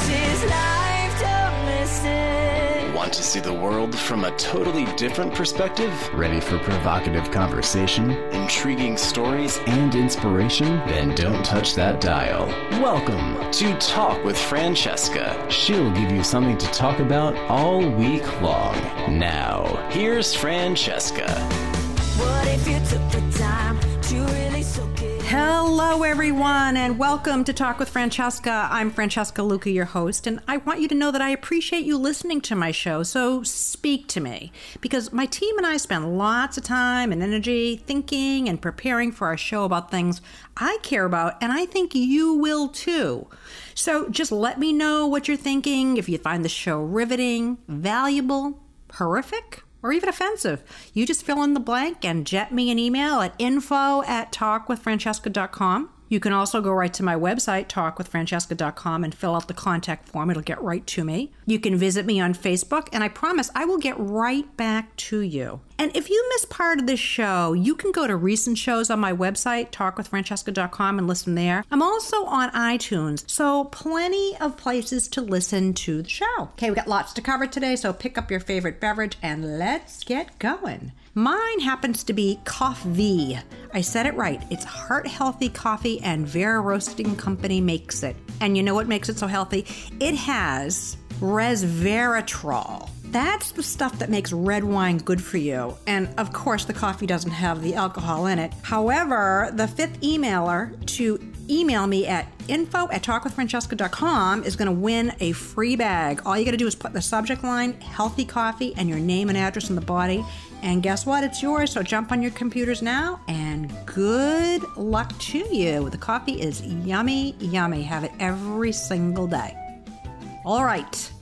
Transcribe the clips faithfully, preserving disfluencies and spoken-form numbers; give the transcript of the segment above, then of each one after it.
This is live, don't miss it. Want to see the world from a totally different perspective? Ready for provocative conversation, intriguing stories, and inspiration? Then don't touch that dial. Welcome to Talk with Francesca. She'll give you something to talk about all week long. Now, here's Francesca. What if you took the time to really soak it? Hello, everyone, and welcome to Talk with Francesca. I'm Francesca Luca, your host, and I want you to know that I appreciate you listening to my show, so speak to me, because my team and I spend lots of time and energy thinking and preparing for our show about things I care about, and I think you will too. So just let me know what you're thinking, if you find the show riveting, valuable, horrific, or even offensive. You just fill in the blank and jet me an email at info at talkwithfrancesca.com. You can also go right to my website, talk with francesca dot com, and fill out the contact form. It'll get right to me. You can visit me on Facebook, and I promise I will get right back to you. And if you miss part of this show, you can go to recent shows on my website, talk with francesca dot com, and listen there. I'm also on iTunes, so plenty of places to listen to the show. Okay, we got lots to cover today, so pick up your favorite beverage and let's get going. Mine happens to be coffee. I said it right. It's heart-healthy coffee, and Vera Roasting Company makes it. And you know what makes it so healthy? It has resveratrol. That's the stuff that makes red wine good for you. And of course, the coffee doesn't have the alcohol in it. However, the fifth emailer to email me at info at talk with francesca dot com is going to win a free bag. All you got to do is put the subject line, healthy coffee, and your name and address in the body. And guess what? It's yours. So jump on your computers now and good luck to you. The coffee is yummy, yummy. Have it every single day. All right.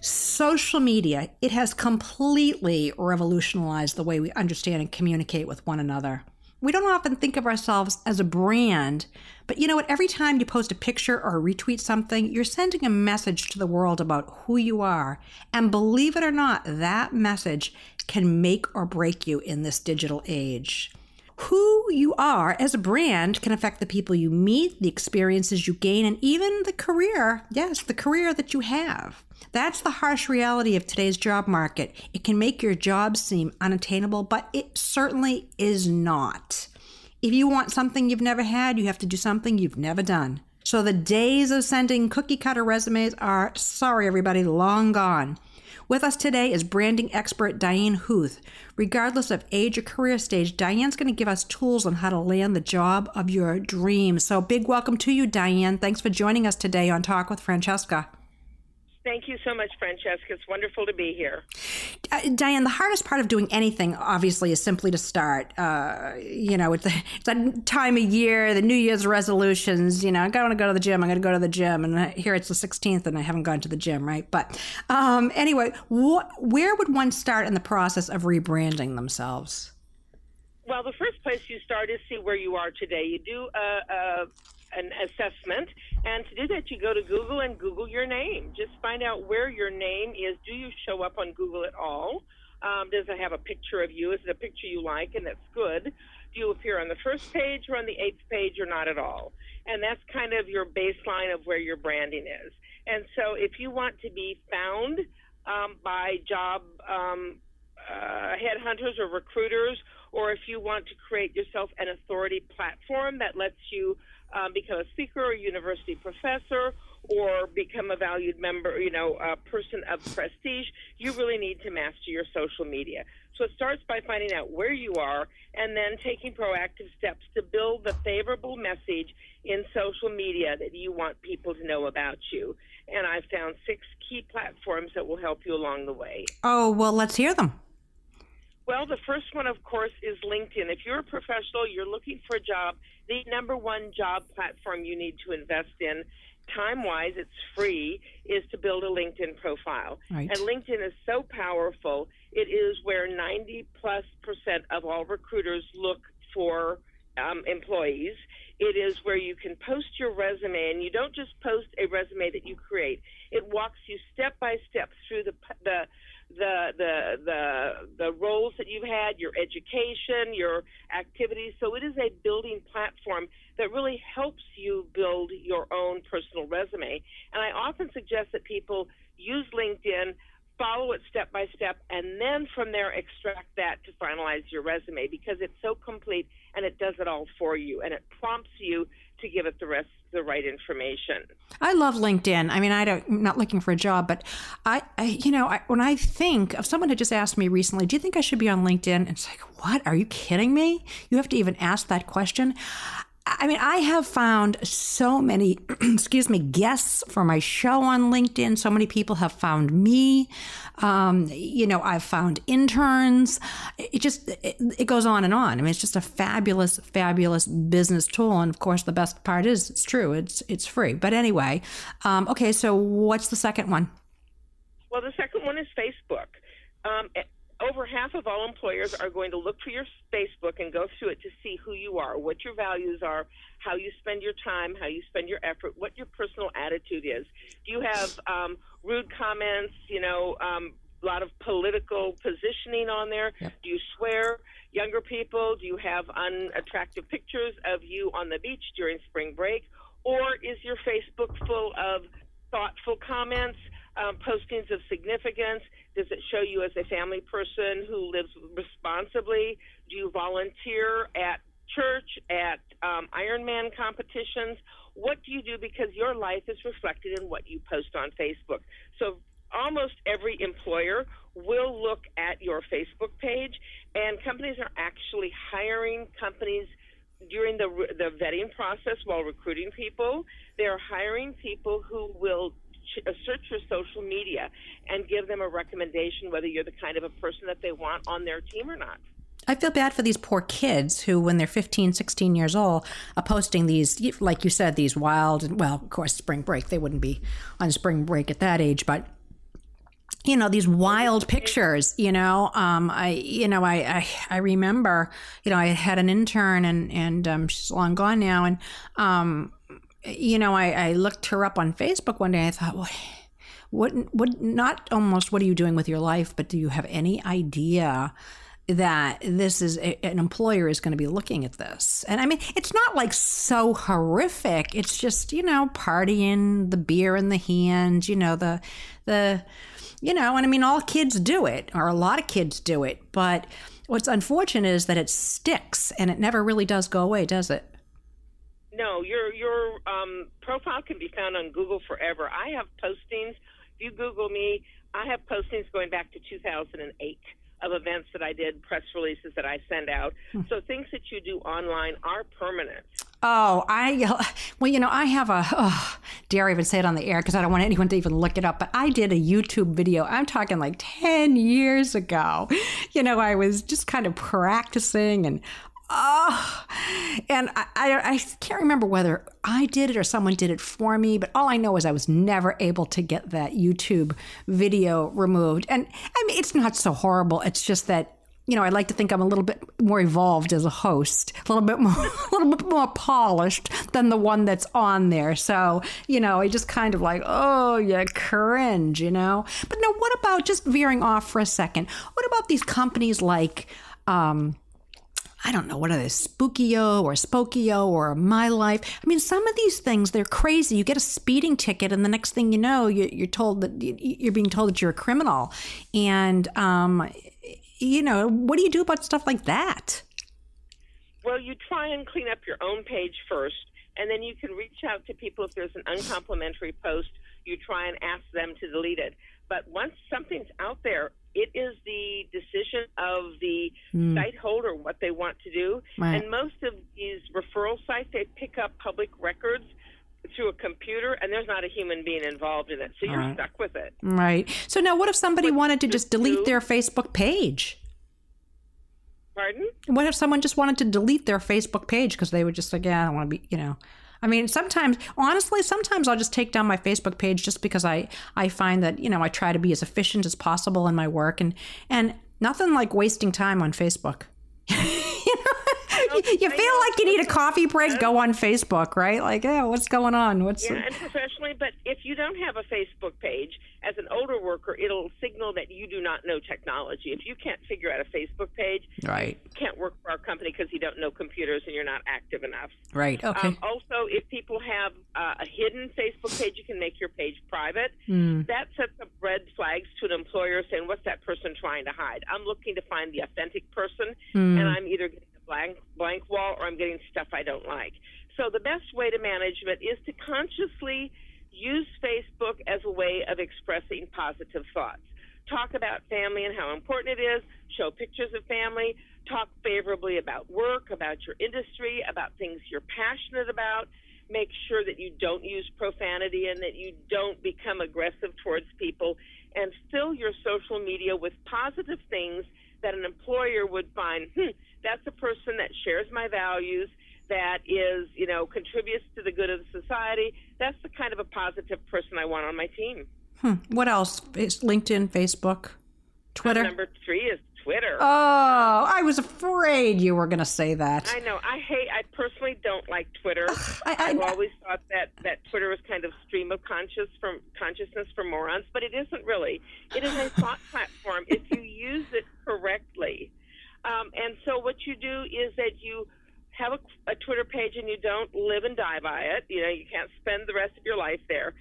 Social media, it has completely revolutionized the way we understand and communicate with one another. We don't often think of ourselves as a brand, but you know what? Every time you post a picture or retweet something, you're sending a message to the world about who you are. And believe it or not, that message can make or break you in this digital age. Who you are as a brand can affect the people you meet, the experiences you gain, and even the career, yes, the career that you have. That's the harsh reality of today's job market. It can make your job seem unattainable, but it certainly is not. If you want something you've never had, you have to do something you've never done. So the days of sending cookie-cutter resumes are, sorry everybody, long gone. With us today is branding expert Diane Huth. Regardless of age or career stage, Diane's going to give us tools on how to land the job of your dreams. So big welcome to you, Diane. Thanks for joining us today on Talk with Francesca. Thank you so much, Francesca. It's wonderful to be here. Uh, Diane, the hardest part of doing anything, obviously, is simply to start. Uh, you know, it's that time of year, the New Year's resolutions, you know, I'm going to go to the gym, I'm going to go to the gym. And here it's the sixteenth and I haven't gone to the gym, right? But um, anyway, what, where would one start in the process of rebranding themselves? Well, the first place you start is see where you are today. You do a... a an assessment, and to do that you go to Google and Google your name. Just find out where your name is. Do you show up on Google at all? Um, does it have a picture of you? Is it a picture you like? And that's good. Do you appear on the first page or on the eighth page or not at all? And that's kind of your baseline of where your branding is. And so if you want to be found um, by job um, uh, headhunters or recruiters, or if you want to create yourself an authority platform that lets you Um, become a speaker or university professor or become a valued member, you know, a person of prestige, you really need to master your social media. So it starts by finding out where you are and then taking proactive steps to build the favorable message in social media that you want people to know about you. And I've found six key platforms that will help you along the way. Oh, well, let's hear them. Well, the first one, of course, is LinkedIn. If you're a professional, you're looking for a job, the number one job platform you need to invest in, time-wise, it's free, is to build a LinkedIn profile. Right. And LinkedIn is so powerful. It is where ninety plus percent of all recruiters look for um, employees. It is where you can post your resume, and you don't just post a resume that you create. It walks you step by step through the the the the the the roles that you've had, your education, your activities. So it is a building platform that really helps you build your own personal resume. And I often suggest that people use LinkedIn, follow it step by step, and then from there extract that to finalize your resume, because it's so complete and it does it all for you, and it prompts you to give it the rest the right information. I love LinkedIn. I mean, I don't, I'm not looking for a job, but I, I you know, I, when I think of, someone had just asked me recently, do you think I should be on LinkedIn? And it's like, what? Are you kidding me? You have to even ask that question. I mean, I have found so many, excuse me, guests for my show on LinkedIn. So many people have found me. Um, you know, I've found interns. It just, it, it goes on and on. I mean, it's just a fabulous, fabulous business tool. And of course, the best part is it's true. It's it's free. But anyway, um, okay, so what's the second one? Well, the second one is Facebook. Um, it- Over half of all employers are going to look for your Facebook and go through it to see who you are, what your values are, how you spend your time, how you spend your effort, what your personal attitude is. Do you have um, rude comments, you know, um, a lot of political positioning on there? Yep. Do you swear? Younger people, do you have unattractive pictures of you on the beach during spring break? Or is your Facebook full of thoughtful comments, um, postings of significance? Does it show you as a family person who lives responsibly? Do you volunteer at church, at um, Ironman competitions? What do you do? Because your life is reflected in what you post on Facebook. So almost every employer will look at your Facebook page, and companies are actually hiring companies during the, the vetting process while recruiting people. They're hiring people who will search your social media and give them a recommendation whether you're the kind of a person that they want on their team or not. I feel bad for these poor kids who, when they're fifteen, sixteen years old, are posting these, like you said, these wild, and well, of course, spring break. They wouldn't be on spring break at that age, but you know, these wild pictures, you know, um, I, you know, I, I, I remember, you know, I had an intern and, and, um, she's long gone now. And, um, you know, I, I looked her up on Facebook one day. And I thought, well, what, what, not almost what are you doing with your life, but do you have any idea that this is a, an employer is going to be looking at this? And I mean, it's not like so horrific. It's just, you know, partying, the beer in the hand, you know, the, the, you know, and I mean, all kids do it, or a lot of kids do it. But what's unfortunate is that it sticks and it never really does go away, does it? No, your your um, profile can be found on Google forever. I have postings. If you Google me, I have postings going back to two thousand eight of events that I did, press releases that I send out. Hmm. So things that you do online are permanent. Oh, I, well, you know, I have a, oh, dare I even say it on the air because I don't want anyone to even look it up, but I did a YouTube video. I'm talking like ten years ago. You know, I was just kind of practicing and oh, and I, I, I can't remember whether I did it or someone did it for me, but all I know is I was never able to get that YouTube video removed. And I mean, it's not so horrible. It's just that, you know, I like to think I'm a little bit more evolved as a host, a little bit more, a little bit more polished than the one that's on there. So, you know, I just kind of like, oh, you cringe, you know. But now, what about, just veering off for a second, what about these companies like, um, I don't know, what are they, Spookio or Spokio or My Life? I mean, some of these things, they're crazy. You get a speeding ticket and the next thing you know, you, you're told that you're being told that you're a criminal. And, um, you know, what do you do about stuff like that? Well, you try and clean up your own page first, and then you can reach out to people if there's an uncomplimentary post. You try and ask them to delete it. But once something's out there, it is the decision of the mm. site holder what they want to do. Right. And most of these referral sites, they pick up public records through a computer, and there's not a human being involved in it. So you're right. Stuck with it. Right. So now what if somebody what wanted to just delete do? their Facebook page? Pardon? What if someone just wanted to delete their Facebook page because they were just like, yeah, I don't want to be, you know. I mean, sometimes, honestly, sometimes I'll just take down my Facebook page just because I, I find that, you know, I try to be as efficient as possible in my work, and, and nothing like wasting time on Facebook. You know? you feel like you need a coffee break, go on Facebook, right? Like, yeah, what's going on? What's yeah, and professionally, but if you don't have a Facebook page, as an older worker, it'll signal that you do not know technology. If you can't figure out a Facebook page, right, you can't work for our company because you don't know computers and you're not active enough. Right, okay. Um, also, if people have uh, a hidden Facebook page, you can make your page private. Mm. That sets up red flags to an employer saying, what's that person trying to hide? I'm looking to find the authentic person, mm. and I'm either getting a blank, blank wall or I'm getting stuff I don't like. So the best way to management is to consciously use Facebook as a way of expressing positive thoughts. Talk about family and how important it is. Show pictures of family. Talk favorably about work, about your industry, about things you're passionate about. Make sure that you don't use profanity and that you don't become aggressive towards people. And fill your social media with positive things that an employer would find, hmm, that's a person that shares my values, that is, you know, contributes to the good of the society. That's the kind of a positive person I want on my team. Hmm. What else? It's LinkedIn, Facebook, Twitter. And number three is Twitter. Oh, I was afraid you were going to say that. I know. I hate, I personally don't like Twitter. Uh, I, I, I've always thought that, that Twitter was kind of stream of conscious from, consciousness for morons, but it isn't really. It is a thought platform if you use it correctly. Um, and so what you do is that you have a, a Twitter page and you don't live and die by it. You know, you can't spend the rest of your life there.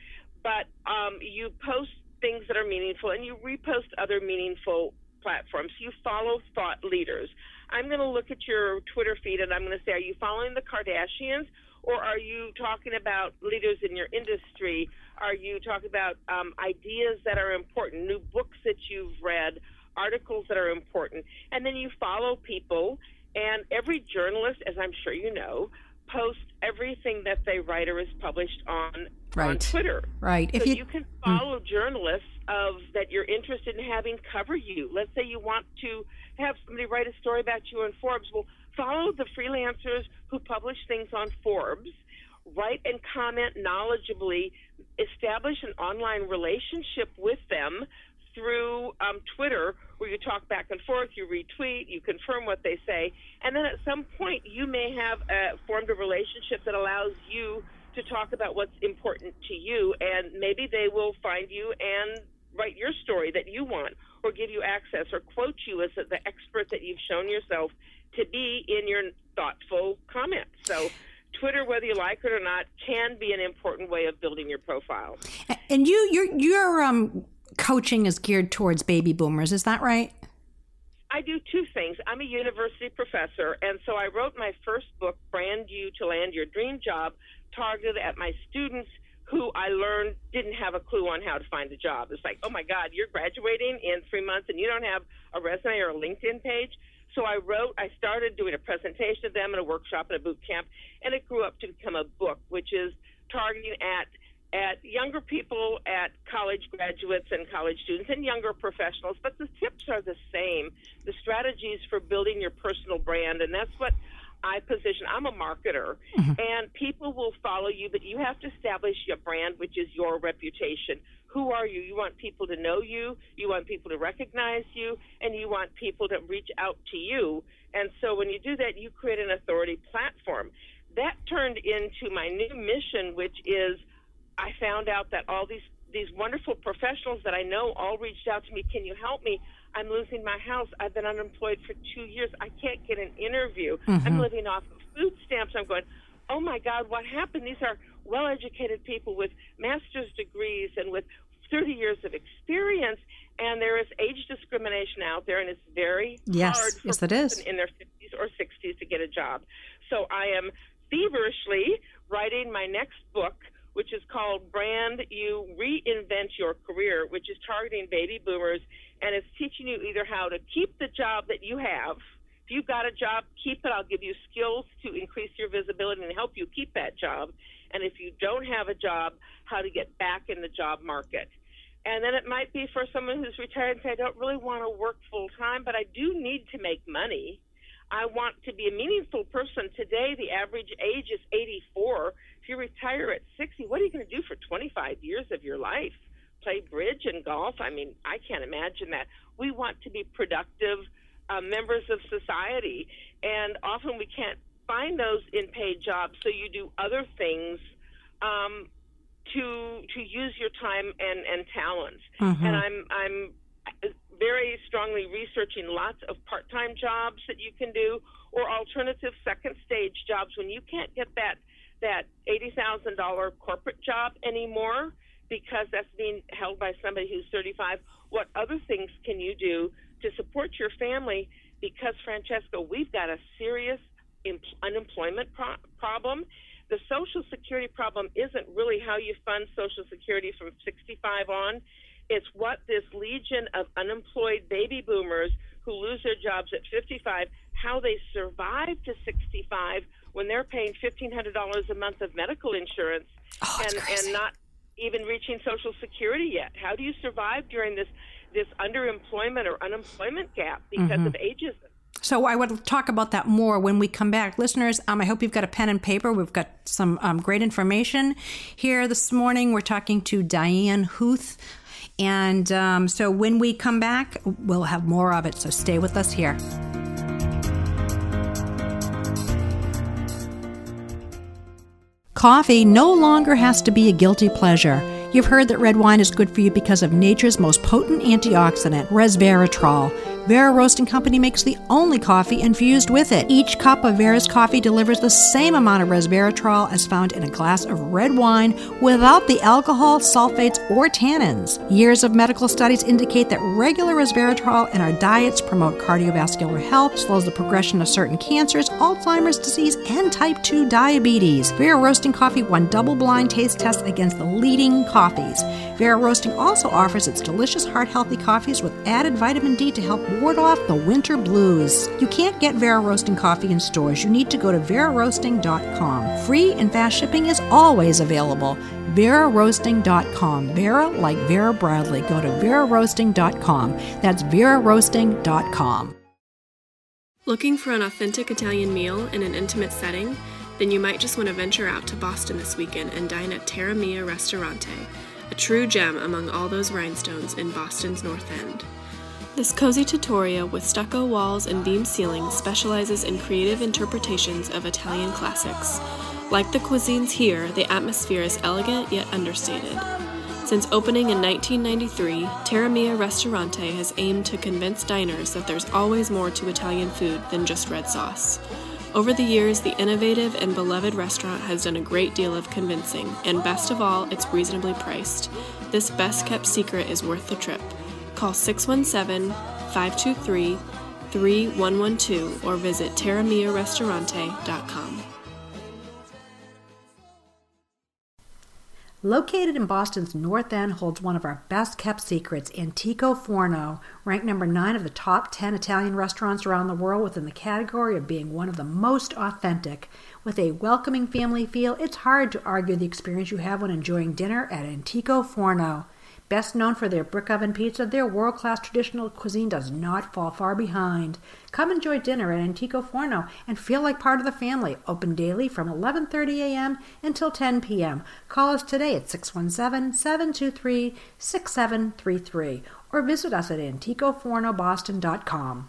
But um, you post things that are meaningful and you repost other meaningful platforms. You follow thought leaders. I'm going to look at your Twitter feed and I'm going to say, are you following the Kardashians or are you talking about leaders in your industry? Are you talking about um, ideas that are important, new books that you've read, articles that are important? And then you follow people. And every journalist, as I'm sure you know, posts everything that they write or is published on, right. on Twitter. Right. So if you, you can follow mm. journalists of that you're interested in having cover you. Let's say you want to have somebody write a story about you in Forbes. Well, follow the freelancers who publish things on Forbes. Write and comment knowledgeably. Establish an online relationship with them through um, Twitter, where you talk back and forth, you retweet, you confirm what they say, and then at some point you may have uh, formed a relationship that allows you to talk about what's important to you, and maybe they will find you and write your story that you want, or give you access, or quote you as the expert that you've shown yourself to be in your thoughtful comments. So Twitter, whether you like it or not, can be an important way of building your profile. And you, you're, you're, um, coaching is geared towards baby boomers. Is that right? I do two things. I'm a university professor, and so I wrote my first book, Brand You to Land Your Dream Job, targeted at my students who I learned didn't have a clue on how to find a job. It's like, oh my God, you're graduating in three months and you don't have a resume or a LinkedIn page. So I wrote, I started doing a presentation to them and a workshop and a boot camp, and it grew up to become a book, which is targeting at at younger people, at college graduates and college students and younger professionals. But the tips are the same, the strategies for building your personal brand, and that's what I position. I'm a marketer, mm-hmm. and people will follow you, but you have to establish your brand, which is your reputation. Who are you? You want people to know you, you want people to recognize you, and you want people to reach out to you. And so when you do that, you create an authority platform. That turned into my new mission, which is I found out that all these, these wonderful professionals that I know all reached out to me. Can you help me? I'm losing my house. I've been unemployed for two years. I can't get an interview. Mm-hmm. I'm living off of food stamps. I'm going, oh, my God, what happened? These are well-educated people with master's degrees and with thirty years of experience, and there is age discrimination out there, and it's very yes. hard for yes, people in their fifties or sixties to get a job. So I am feverishly writing my next book, which is called Brand You, Reinvent Your Career, which is targeting baby boomers, and it's teaching you either how to keep the job that you have. If you've got a job, keep it. I'll give you skills to increase your visibility and help you keep that job. And if you don't have a job, how to get back in the job market. And then it might be for someone who's retired and say, I don't really want to work full time, but I do need to make money. I want to be a meaningful person. Today, the average age is eighty-four. If you retire at sixty, what are you going to do for twenty-five years of your life? Play bridge and golf? I mean, I can't imagine that. We want to be productive uh, members of society, and often we can't find those in paid jobs, so you do other things um, to to use your time and, and talents. Mm-hmm. And I'm I'm very strongly researching lots of part-time jobs that you can do, or alternative second stage jobs when you can't get that that eighty thousand dollars corporate job anymore because that's being held by somebody who's thirty-five. What other things can you do to support your family? Because, Francesca, we've got a serious unemployment pro- problem. The Social Security problem isn't really how you fund Social Security from sixty-five on. It's what this legion of unemployed baby boomers who lose their jobs at fifty-five, how they survive to sixty-five when they're paying fifteen hundred dollars a month of medical insurance oh, and, and not even reaching Social Security yet. How do you survive during this, this underemployment or unemployment gap because mm-hmm. of ageism? So I would talk about that more when we come back. Listeners, um, I hope you've got a pen and paper. We've got some um, great information here this morning. We're talking to Diane Huth. And um, so when we come back, we'll have more of it. So stay with us here. Coffee no longer has to be a guilty pleasure. You've heard that red wine is good for you because of nature's most potent antioxidant, resveratrol. Vera Roasting Company makes the only coffee infused with it. Each cup of Vera's coffee delivers the same amount of resveratrol as found in a glass of red wine without the alcohol, sulfates, or tannins. Years of medical studies indicate that regular resveratrol in our diets promote cardiovascular health, slows the progression of certain cancers, Alzheimer's disease, and type two diabetes. Vera Roasting Coffee won double-blind taste tests against the leading coffees. Vera Roasting also offers its delicious heart-healthy coffees with added vitamin D to help ward off the winter blues. You can't get Vera Roasting coffee in stores. You need to go to vera roasting dot com. Free and fast shipping is always available. vera roasting dot com. Vera, like Vera Bradley. Go to vera roasting dot com. That's vera roasting dot com. Looking for an authentic Italian meal in an intimate setting? Then you might just want to venture out to Boston this weekend and dine at Terra Mia Ristorante, a true gem among all those rhinestones in Boston's North End. This cozy trattoria with stucco walls and beam ceilings specializes in creative interpretations of Italian classics. Like the cuisines here, the atmosphere is elegant yet understated. Since opening in nineteen ninety-three, Terra Mia Ristorante has aimed to convince diners that there's always more to Italian food than just red sauce. Over the years, the innovative and beloved restaurant has done a great deal of convincing, and best of all, it's reasonably priced. This best-kept secret is worth the trip. Call six one seven, five two three, three one one two or visit terra mia ristorante dot com. Located in Boston's North End holds one of our best-kept secrets, Antico Forno, ranked number nine of the top ten Italian restaurants around the world within the category of being one of the most authentic. With a welcoming family feel, it's hard to argue the experience you have when enjoying dinner at Antico Forno. Best known for their brick oven pizza, their world-class traditional cuisine does not fall far behind. Come enjoy dinner at Antico Forno and feel like part of the family. Open daily from eleven thirty a.m. until ten p.m. Call us today at six one seven, seven two three, six seven three three or visit us at antico forno boston dot com.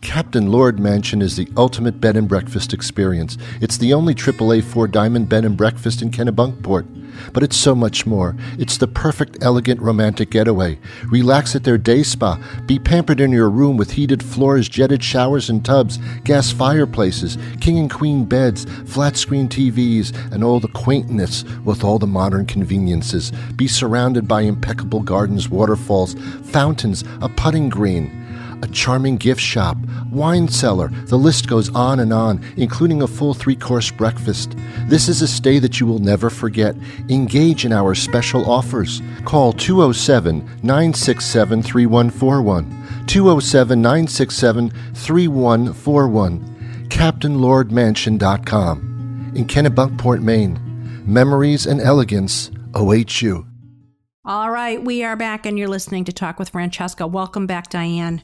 Captain Lord Mansion is the ultimate bed and breakfast experience. It's the only triple A Four Diamond bed and breakfast in Kennebunkport. But it's so much more. It's the perfect, elegant, romantic getaway. Relax at their day spa. Be pampered in your room with heated floors, jetted showers and tubs, gas fireplaces, king and queen beds, flat-screen T Vs, and all the quaintness with all the modern conveniences. Be surrounded by impeccable gardens, waterfalls, fountains, a putting green, a charming gift shop, wine cellar, the list goes on and on, including a full three-course breakfast. This is a stay that you will never forget. Engage in our special offers. Call two oh seven, nine six seven, three one four one, two oh seven, nine six seven, three one four one, captain lord mansion dot com. In Kennebunkport, Maine, memories and elegance await you. All right, we are back, and you're listening to Talk with Francesca. Welcome back, Diane.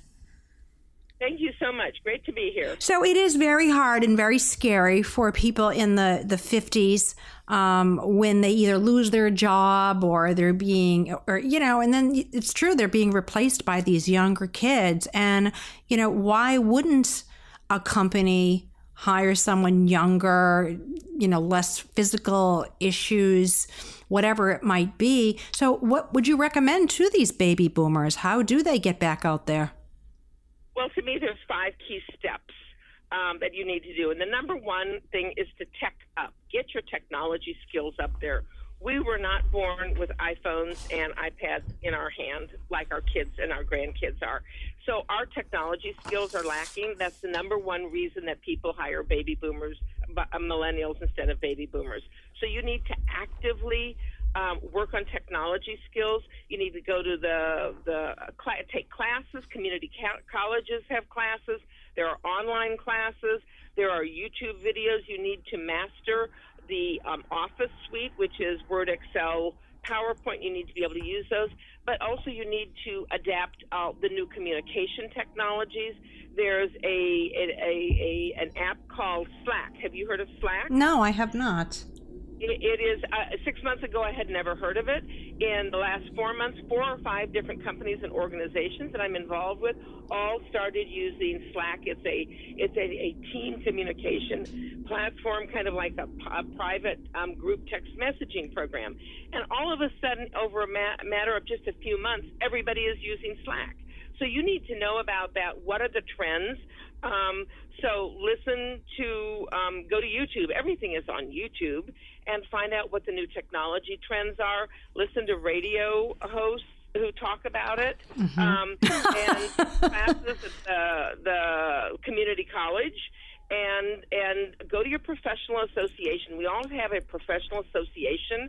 Thank you so much. Great to be here. So it is very hard and very scary for people in the, the fifties um, when they either lose their job or they're being, or, you know, and then it's true, they're being replaced by these younger kids. And, you know, why wouldn't a company hire someone younger, you know, less physical issues, whatever it might be? So what would you recommend to these baby boomers? How do they get back out there? Well, to me, there's five key steps um, that you need to do. And the number one thing is to tech up. Get your technology skills up there. We were not born with iPhones and iPads in our hand like our kids and our grandkids are. So our technology skills are lacking. That's the number one reason that people hire baby boomers, millennials instead of baby boomers. So you need to actively Um, work on technology skills. You need to go to the, the cl- take classes. Community co- colleges have classes. There are online classes. There are YouTube videos. You need to master the um, Office suite, which is Word, Excel, PowerPoint. You need to be able to use those. But also you need to adapt uh, the new communication technologies. There's a, a, a, a an app called Slack. Have you heard of Slack? No, I have not. It is, uh, six months ago, I had never heard of it. In the last four months, four or five different companies and organizations that I'm involved with all started using Slack. It's a it's a, a team communication platform, kind of like a, a private um, group text messaging program. And all of a sudden, over a ma- matter of just a few months, everybody is using Slack. So you need to know about that. What are the trends? Um, so listen to, um, go to YouTube. Everything is on YouTube, and find out what the new technology trends are. Listen to radio hosts who talk about it, mm-hmm. um, and classes at the, the community college. And, and go to your professional association. We all have a professional association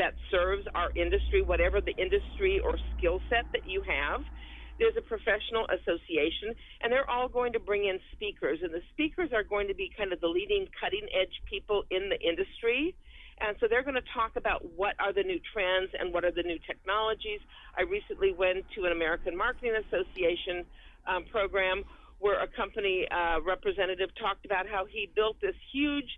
that serves our industry, whatever the industry or skill set that you have. There's a professional association, and they're all going to bring in speakers, and the speakers are going to be kind of the leading cutting-edge people in the industry, and so they're going to talk about what are the new trends and what are the new technologies. I recently went to an American Marketing Association um, program where a company uh, representative talked about how he built this huge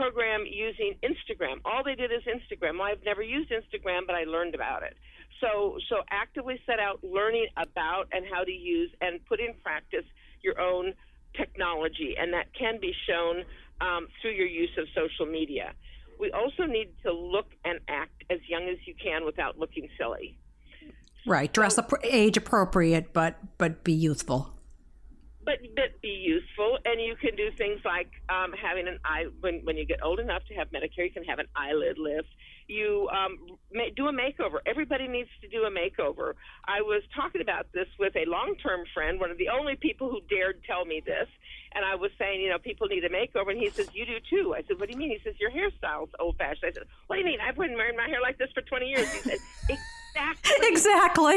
program using Instagram. All they did is Instagram. Well, I've never used Instagram, but I learned about it. So so actively set out learning about and how to use and put in practice your own technology, and that can be shown um, through your use of social media. We also need to look and act as young as you can without looking silly. Right. Dress up age appropriate, but but be youthful. But, but be useful, and you can do things like um, having an eye, when, when you get old enough to have Medicare, you can have an eyelid lift. You um, may, do a makeover. Everybody needs to do a makeover. I was talking about this with a long-term friend, one of the only people who dared tell me this, and I was saying, you know, people need a makeover, and he says, you do too. I said, what do you mean? He says, your hairstyle's old-fashioned. I said, what do you mean? I've been wearing my hair like this for twenty years. He said, exactly. Exactly.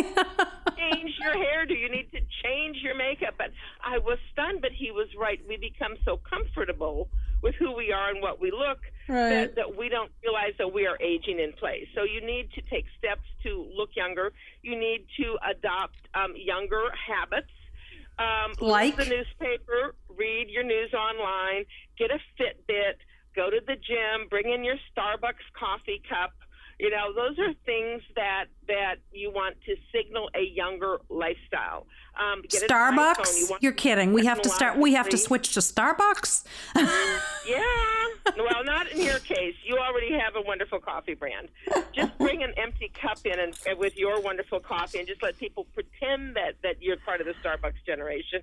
Change your hairdo. You need to change your makeup. But I was stunned, but he was right. We become so comfortable with who we are and what we look right. that, that we don't realize that we are aging in place. So you need to take steps to look younger. You need to adopt um, younger habits. Um, like? Read the newspaper, read your news online, get a Fitbit, go to the gym, bring in your Starbucks coffee cup. You know, those are things that, that you want to signal a younger lifestyle. Um, get Starbucks? You You're kidding. We have to start. We have to switch to Starbucks? Yeah. Well, not in your case. You already have a wonderful coffee brand. Just bring an empty cup in and, and with your wonderful coffee, and just let people pretend that, that you're part of the Starbucks generation.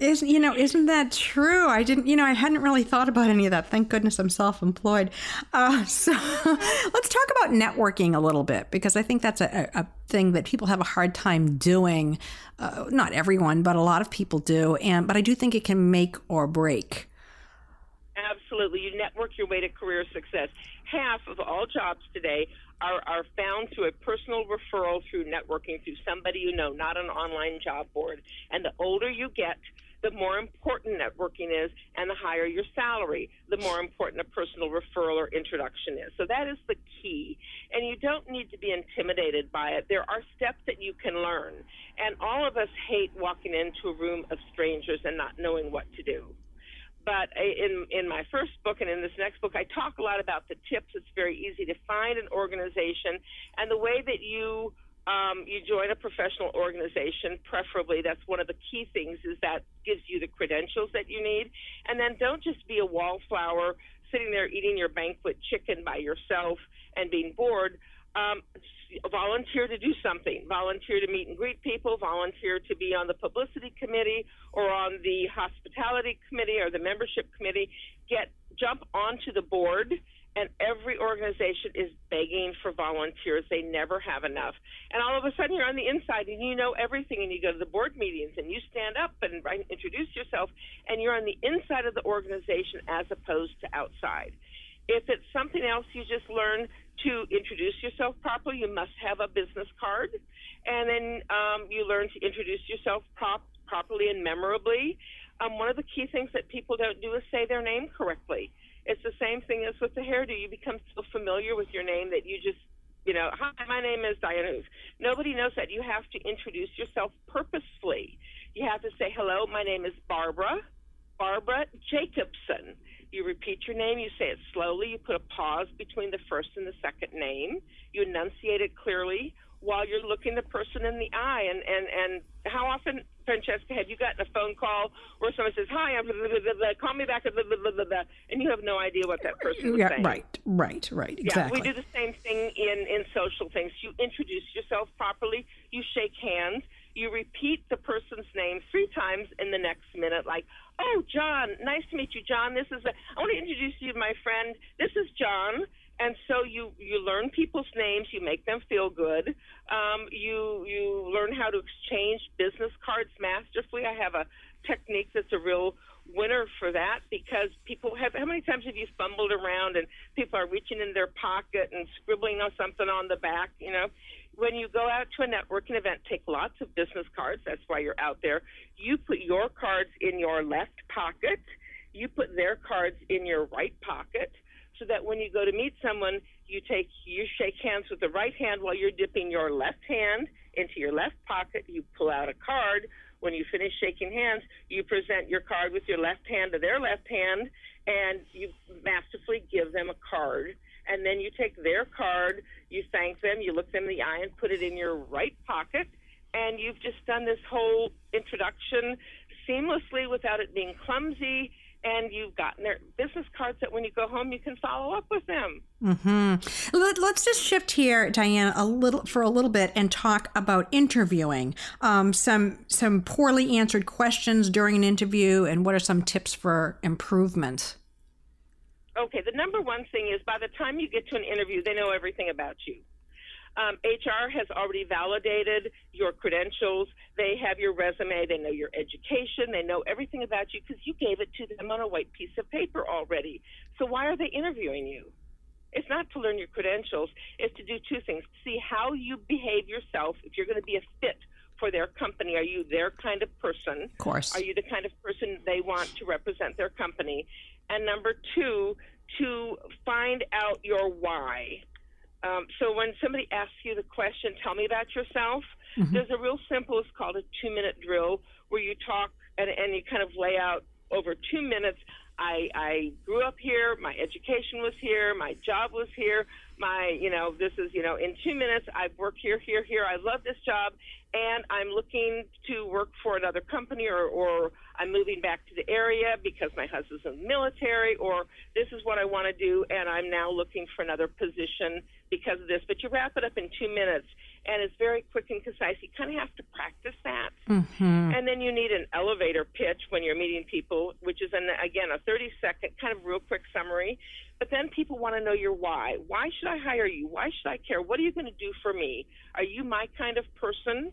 Isn't, you know, isn't that true? I didn't, you know, I hadn't really thought about any of that. Thank goodness I'm self-employed. Uh, so let's talk about networking a little bit, because I think that's a, a thing that people have a hard time doing. Uh, not everyone, but a lot of people do. And, but I do think it can make or break. Absolutely. You network your way to career success. Half of all jobs today are, are found through a personal referral, through networking, through somebody you know, not an online job board. And the older you get, the more important networking is, and the higher your salary, the more important a personal referral or introduction is. So that is the key, and you don't need to be intimidated by it. There are steps that you can learn, and all of us hate walking into a room of strangers and not knowing what to do. But in, in my first book and in this next book, I talk a lot about the tips. It's very easy to find an organization, and the way that you Um, you join a professional organization, preferably. That's one of the key things, is that gives you the credentials that you need. And then don't just be a wallflower sitting there eating your banquet chicken by yourself and being bored. Um, volunteer to do something. Volunteer to meet and greet people. Volunteer to be on the publicity committee or on the hospitality committee or the membership committee. Get jump onto the board. And every organization is begging for volunteers. They never have enough. And all of a sudden you're on the inside and you know everything, and you go to the board meetings and you stand up and introduce yourself, and you're on the inside of the organization as opposed to outside. If it's something else, you just learn to introduce yourself properly. You must have a business card. And then um, you learn to introduce yourself prop- properly and memorably. Um, one of the key things that people don't do is say their name correctly. It's the same thing as with the hairdo. You become so familiar with your name that you just, you know, hi, my name is Diane Huth. Nobody knows that. You have to introduce yourself purposefully. You have to say, hello, my name is Barbara, Barbara Jacobson. You repeat your name. You say it slowly. You put a pause between the first and the second name. You enunciate it clearly while you're looking the person in the eye. And, and, and how often, Francesca, have you gotten a phone call where someone says, hi, I'm blah, blah, blah, blah, call me back, blah, blah, blah, blah, and you have no idea what that person was yeah, saying. Right, right, right, exactly. Yeah, we do the same thing in, in social things. You introduce yourself properly. You shake hands. You repeat the person's name three times in the next minute, like, oh, John, nice to meet you, John. This is a, I want to introduce you to my friend. This is John. And so you, you learn people's names. You make them feel good. Um, you you learn how to exchange business cards masterfully. I have a technique that's a real winner for that, because people have, how many times have you fumbled around and people are reaching in their pocket and scribbling on something on the back, you know? When you go out to a networking event, take lots of business cards. That's why you're out there. You put your cards in your left pocket. You put their cards in your right pocket, so that when you go to meet someone, you take, you shake hands with the right hand while you're dipping your left hand into your left pocket. You pull out a card. When you finish shaking hands, you present your card with your left hand to their left hand, and you masterfully give them a card. And then you take their card, you thank them, you look them in the eye and put it in your right pocket, and you've just done this whole introduction seamlessly without it being clumsy. And you've gotten their business cards that when you go home, you can follow up with them. Mm-hmm. Let, let's just shift here, Diane, a little for a little bit and talk about interviewing. Um, some some poorly answered questions during an interview, and what are some tips for improvement? Okay, the number one thing is, by the time you get to an interview, they know everything about you. Um, H R has already validated your credentials. They have your resume. They know your education. They know everything about you because you gave it to them on a white piece of paper already. So why are they interviewing you? It's not to learn your credentials. It's to do two things. See how you behave yourself, if you're going to be a fit for their company. Are you their kind of person? Of course. Are you the kind of person they want to represent their company? And number two, to find out your why. Um, so when somebody asks you the question, tell me about yourself, mm-hmm. there's a real simple, it's called a two-minute drill, where you talk and, and you kind of lay out over two minutes, I, I grew up here, my education was here, my job was here, my, you know, this is, you know, in two minutes, I've worked here, here, here, I love this job, and I'm looking to work for another company, or, or I'm moving back to the area because my husband's in the military, or this is what I want to do, and I'm now looking for another position because of this. But you wrap it up in two minutes, and it's very quick and concise. You kind of have to practice that. Mm-hmm. And then you need an elevator pitch when you're meeting people, which is, an, again, a thirty-second kind of real quick summary. But then people want to know your why. Why should I hire you? Why should I care? What are you going to do for me? Are you my kind of person?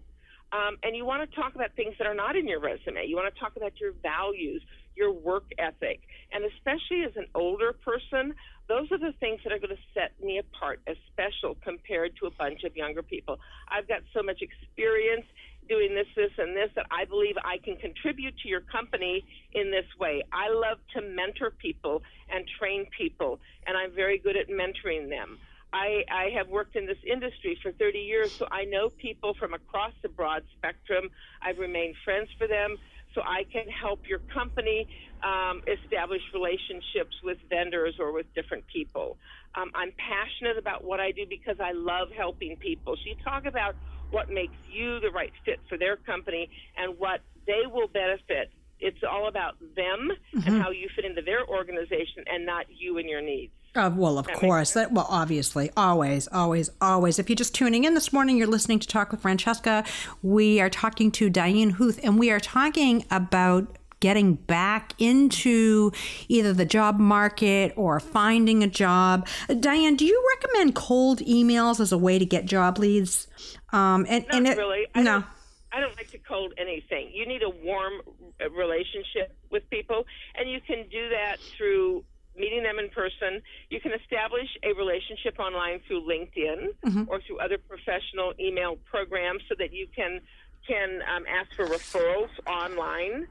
Um, and you want to talk about things that are not in your resume. You want to talk about your values, your work ethic. And especially as an older person, those are the things that are going to set me apart as special compared to a bunch of younger people. I've got so much experience. doing this, this, and this that I believe I can contribute to your company in this way. I love to mentor people and train people, and I'm very good at mentoring them. I, I have worked in this industry for thirty years, so I know people from across the broad spectrum. I've remained friends for them, so I can help your company um, establish relationships with vendors or with different people. Um, I'm passionate about what I do because I love helping people. So you talk about what makes you the right fit for their company and what they will benefit. It's all about them mm-hmm. and how you fit into their organization and not you and your needs. Uh, well, of that course. That, well, obviously, always, always, always. If you're just tuning in this morning, you're listening to Talk with Francesca. We are talking to Diane Huth, and we are talking about getting back into either the job market or finding a job. Diane, do you recommend cold emails as a way to get job leads? Um, and, Not and it, really. I no. Don't, I don't like to cold anything. You need a warm relationship with people, and you can do that through meeting them in person. You can establish a relationship online through LinkedIn mm-hmm. or through other professional email programs so that you can, can um, ask for referrals online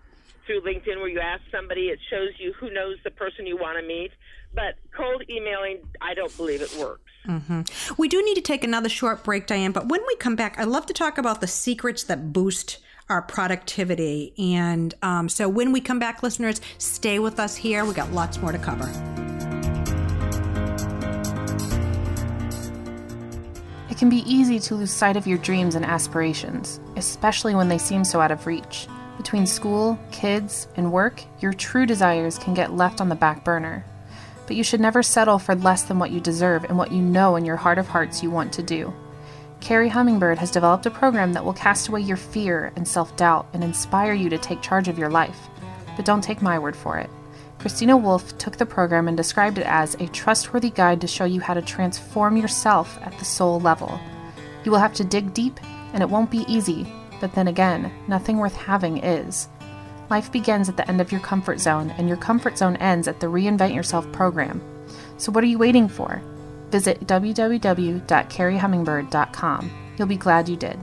through LinkedIn, where you ask somebody. It shows you who knows the person you want to meet. But cold emailing, I don't believe it works. Mm-hmm. We do need to take another short break, Diane, but when we come back, I love to talk about the secrets that boost our productivity. And um, so when we come back, listeners, stay with us here. We got lots more to cover. It can be easy to lose sight of your dreams and aspirations, especially when they seem so out of reach. Between school, kids, and work, your true desires can get left on the back burner. But you should never settle for less than what you deserve and what you know in your heart of hearts you want to do. Carrie Hummingbird has developed a program that will cast away your fear and self-doubt and inspire you to take charge of your life. But don't take my word for it. Christina Wolfe took the program and described it as a trustworthy guide to show you how to transform yourself at the soul level. You will have to dig deep, and it won't be easy, but then again, nothing worth having is. Life begins at the end of your comfort zone, and your comfort zone ends at the Reinvent Yourself program. So what are you waiting for? Visit w w w dot carrie hummingbird dot com. You'll be glad you did.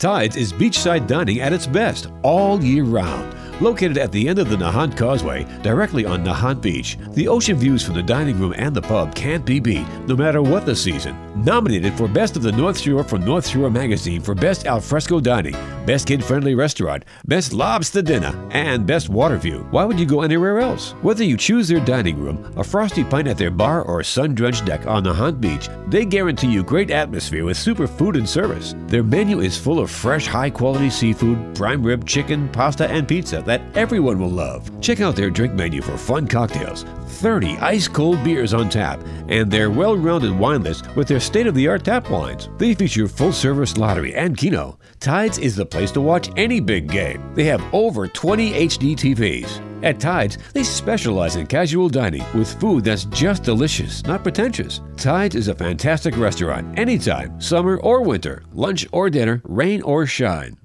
Tides is beachside dining at its best all year round. Located at the end of the Nahant Causeway, directly on Nahant Beach, the ocean views from the dining room and the pub can't be beat, no matter what the season. Nominated for Best of the North Shore from North Shore Magazine for Best Alfresco Dining, Best Kid-Friendly Restaurant, Best Lobster Dinner, and Best Water View. Why would you go anywhere else? Whether you choose their dining room, a frosty pint at their bar, or a sun-drenched deck on Nahant Beach, they guarantee you great atmosphere with super food and service. Their menu is full of fresh, high-quality seafood, prime rib, chicken, pasta, and pizza that everyone will love. Check out their drink menu for fun cocktails, thirty ice-cold beers on tap, and their well-rounded wine list with their state-of-the-art tap wines. They feature full-service lottery and keno. Tides is the place to watch any big game. They have over twenty H D T Vs. At Tides, they specialize in casual dining with food that's just delicious, not pretentious. Tides is a fantastic restaurant anytime, summer or winter, lunch or dinner, rain or shine.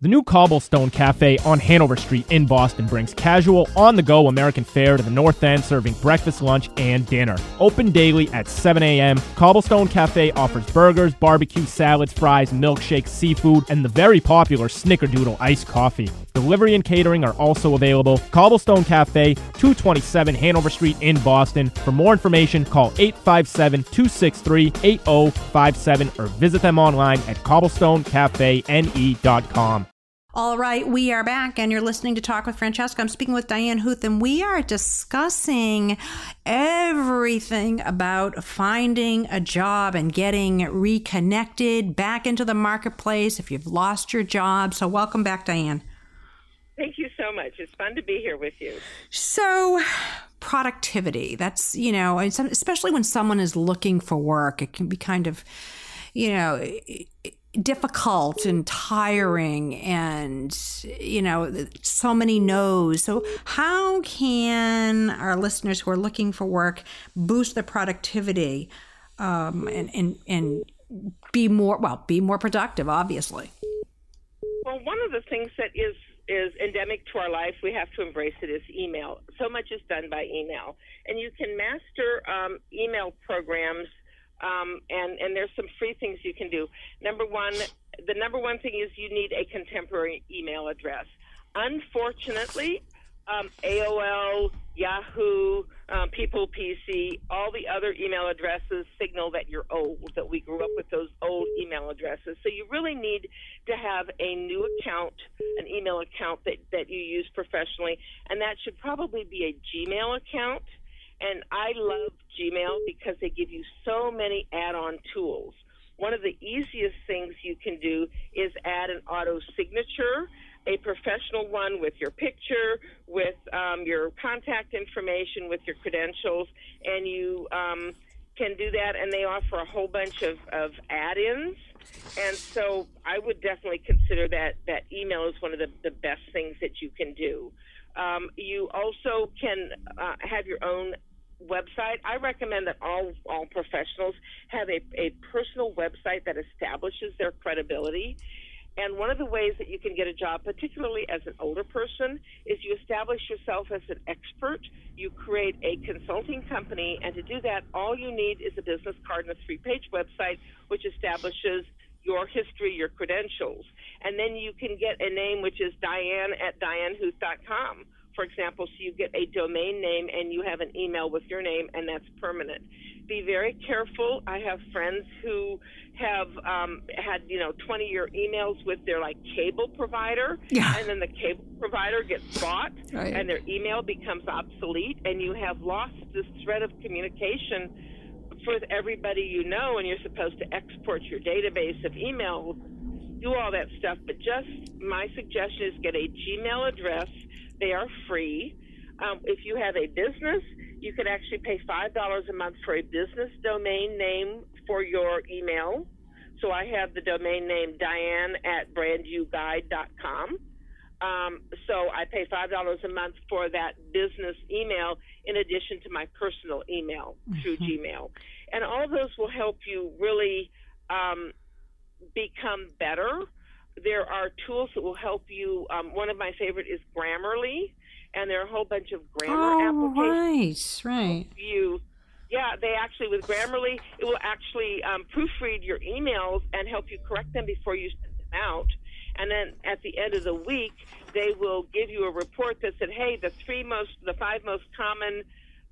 The new Cobblestone Cafe on Hanover Street in Boston brings casual, on-the-go American fare to the North End, serving breakfast, lunch, and dinner. Open daily at seven a m, Cobblestone Cafe offers burgers, barbecue, salads, fries, milkshakes, seafood, and the very popular Snickerdoodle iced coffee. Delivery and catering are also available. Cobblestone Cafe, two twenty-seven Hanover Street in Boston. For more information, call eight five seven, two six three, eight zero five seven or visit them online at cobblestone cafe n e dot com. All right, we are back, and you're listening to Talk with Francesca. I'm speaking with Diane Huth, and we are discussing everything about finding a job and getting reconnected back into the marketplace if you've lost your job. So welcome back, Diane. Thank you so much. It's fun to be here with you. So productivity, that's, you know, especially when someone is looking for work, it can be kind of, you know, it, difficult and tiring and, you know, so many no's. So how can our listeners who are looking for work boost their productivity um, and, and, and be more, well, be more productive, obviously? Well, one of the things that is is endemic to our life, we have to embrace it, is email. So much is done by email. And you can master um, email programs um, and, and there's some free things you can do. Number one, the number one thing is you need a contemporary email address. Unfortunately, um, A O L, Yahoo, um, People P C, all the other email addresses signal that you're old, that we grew up with those old email addresses. So you really need to have a new account, an email account that, that you use professionally, and that should probably be a Gmail account. And I love Gmail because they give you so many add-on tools. One of the easiest things you can do is add an auto signature, a professional one with your picture, with um, your contact information, with your credentials, and you um, can do that. And they offer a whole bunch of, of add-ins. And so I would definitely consider that, that email is one of the, the best things that you can do. Um, you also can uh, have your own website. I recommend that all, all professionals have a, a personal website that establishes their credibility. And one of the ways that you can get a job, particularly as an older person, is you establish yourself as an expert. You create a consulting company, and to do that, all you need is a business card and a three-page website, which establishes your history, your credentials. And then you can get a name, which is Diane at Diane Huth dot com, for example. So you get a domain name and you have an email with your name, and that's permanent. Be very careful. I have friends who have um, had, you know, twenty-year emails with their, like, cable provider, yeah. and then the cable provider gets bought, right. and their email becomes obsolete, and you have lost this thread of communication with everybody you know, and you're supposed to export your database of email, do all that stuff. But just my suggestion is get a Gmail address. They are free. Um, if you have a business, you could actually pay five dollars a month for a business domain name for your email. So I have the domain name Diane at brand you guide dot com. Um, so I pay five dollars a month for that business email in addition to my personal email through mm-hmm. Gmail. And all those will help you really um, become better. There are tools that will help you. Um, one of my favorite is Grammarly, and there are a whole bunch of grammar oh, applications. Right, right. You, yeah, they actually, with Grammarly, it will actually um, proofread your emails and help you correct them before you send them out. And then at the end of the week, they will give you a report that said, hey, the three most, the five most common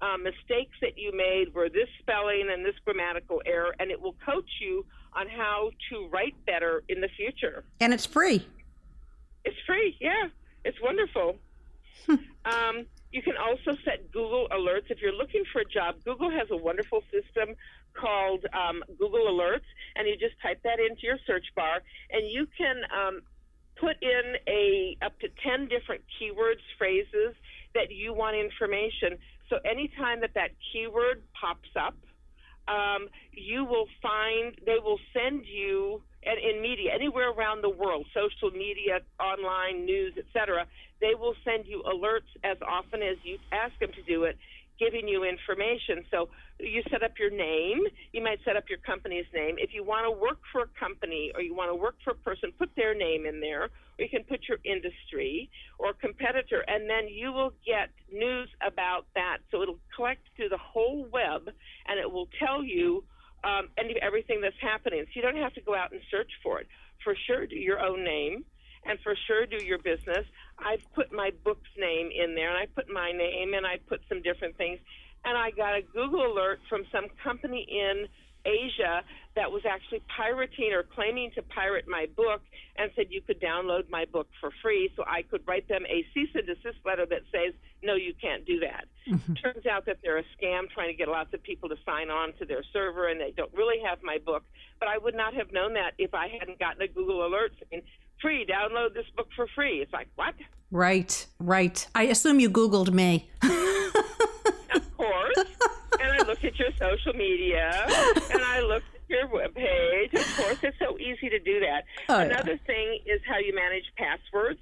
uh, mistakes that you made were this spelling and this grammatical error, and it will coach you on how to write better in the future. And it's free. It's free, yeah. It's wonderful. um, you can also set Google Alerts. If you're looking for a job, Google has a wonderful system called um, Google Alerts, and you just type that into your search bar, and you can um, put in a up to ten different keywords, phrases that you want information. So anytime that that keyword pops up, um, you will find they will send you, and in media, anywhere around the world, social media, online, news, et cetera, they will send you alerts as often as you ask them to do it, giving you information. So you set up your name. You might set up your company's name. If you want to work for a company or you want to work for a person, put their name in there. Or you can put your industry or competitor, and then you will get news about that. So it'll collect through the whole web, and it will tell you um, everything that's happening. So you don't have to go out and search for it. For sure, do your own name. And for sure, do your business. I've put my book's name in there, and I put my name, and I put some different things. And I got a Google alert from some company in Asia that was actually pirating or claiming to pirate my book and said you could download my book for free. So I could write them a cease and desist letter that says, no, you can't do that. Mm-hmm. Turns out that they're a scam trying to get lots of people to sign on to their server, and they don't really have my book. But I would not have known that if I hadn't gotten a Google alert saying, free, download this book for free. It's like, what? Right, right. I assume you Googled me. Of course. And I looked at your social media, and I looked at your webpage. Of course, it's so easy to do that. Oh, Another yeah. thing is how you manage passwords.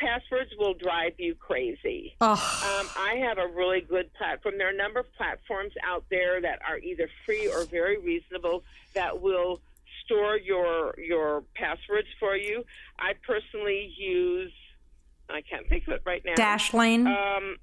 Passwords will drive you crazy. Oh. Um, I have a really good platform. There are a number of platforms out there that are either free or very reasonable that will store your your passwords for you. I personally use, I can't think of it right now. Dashlane? Um,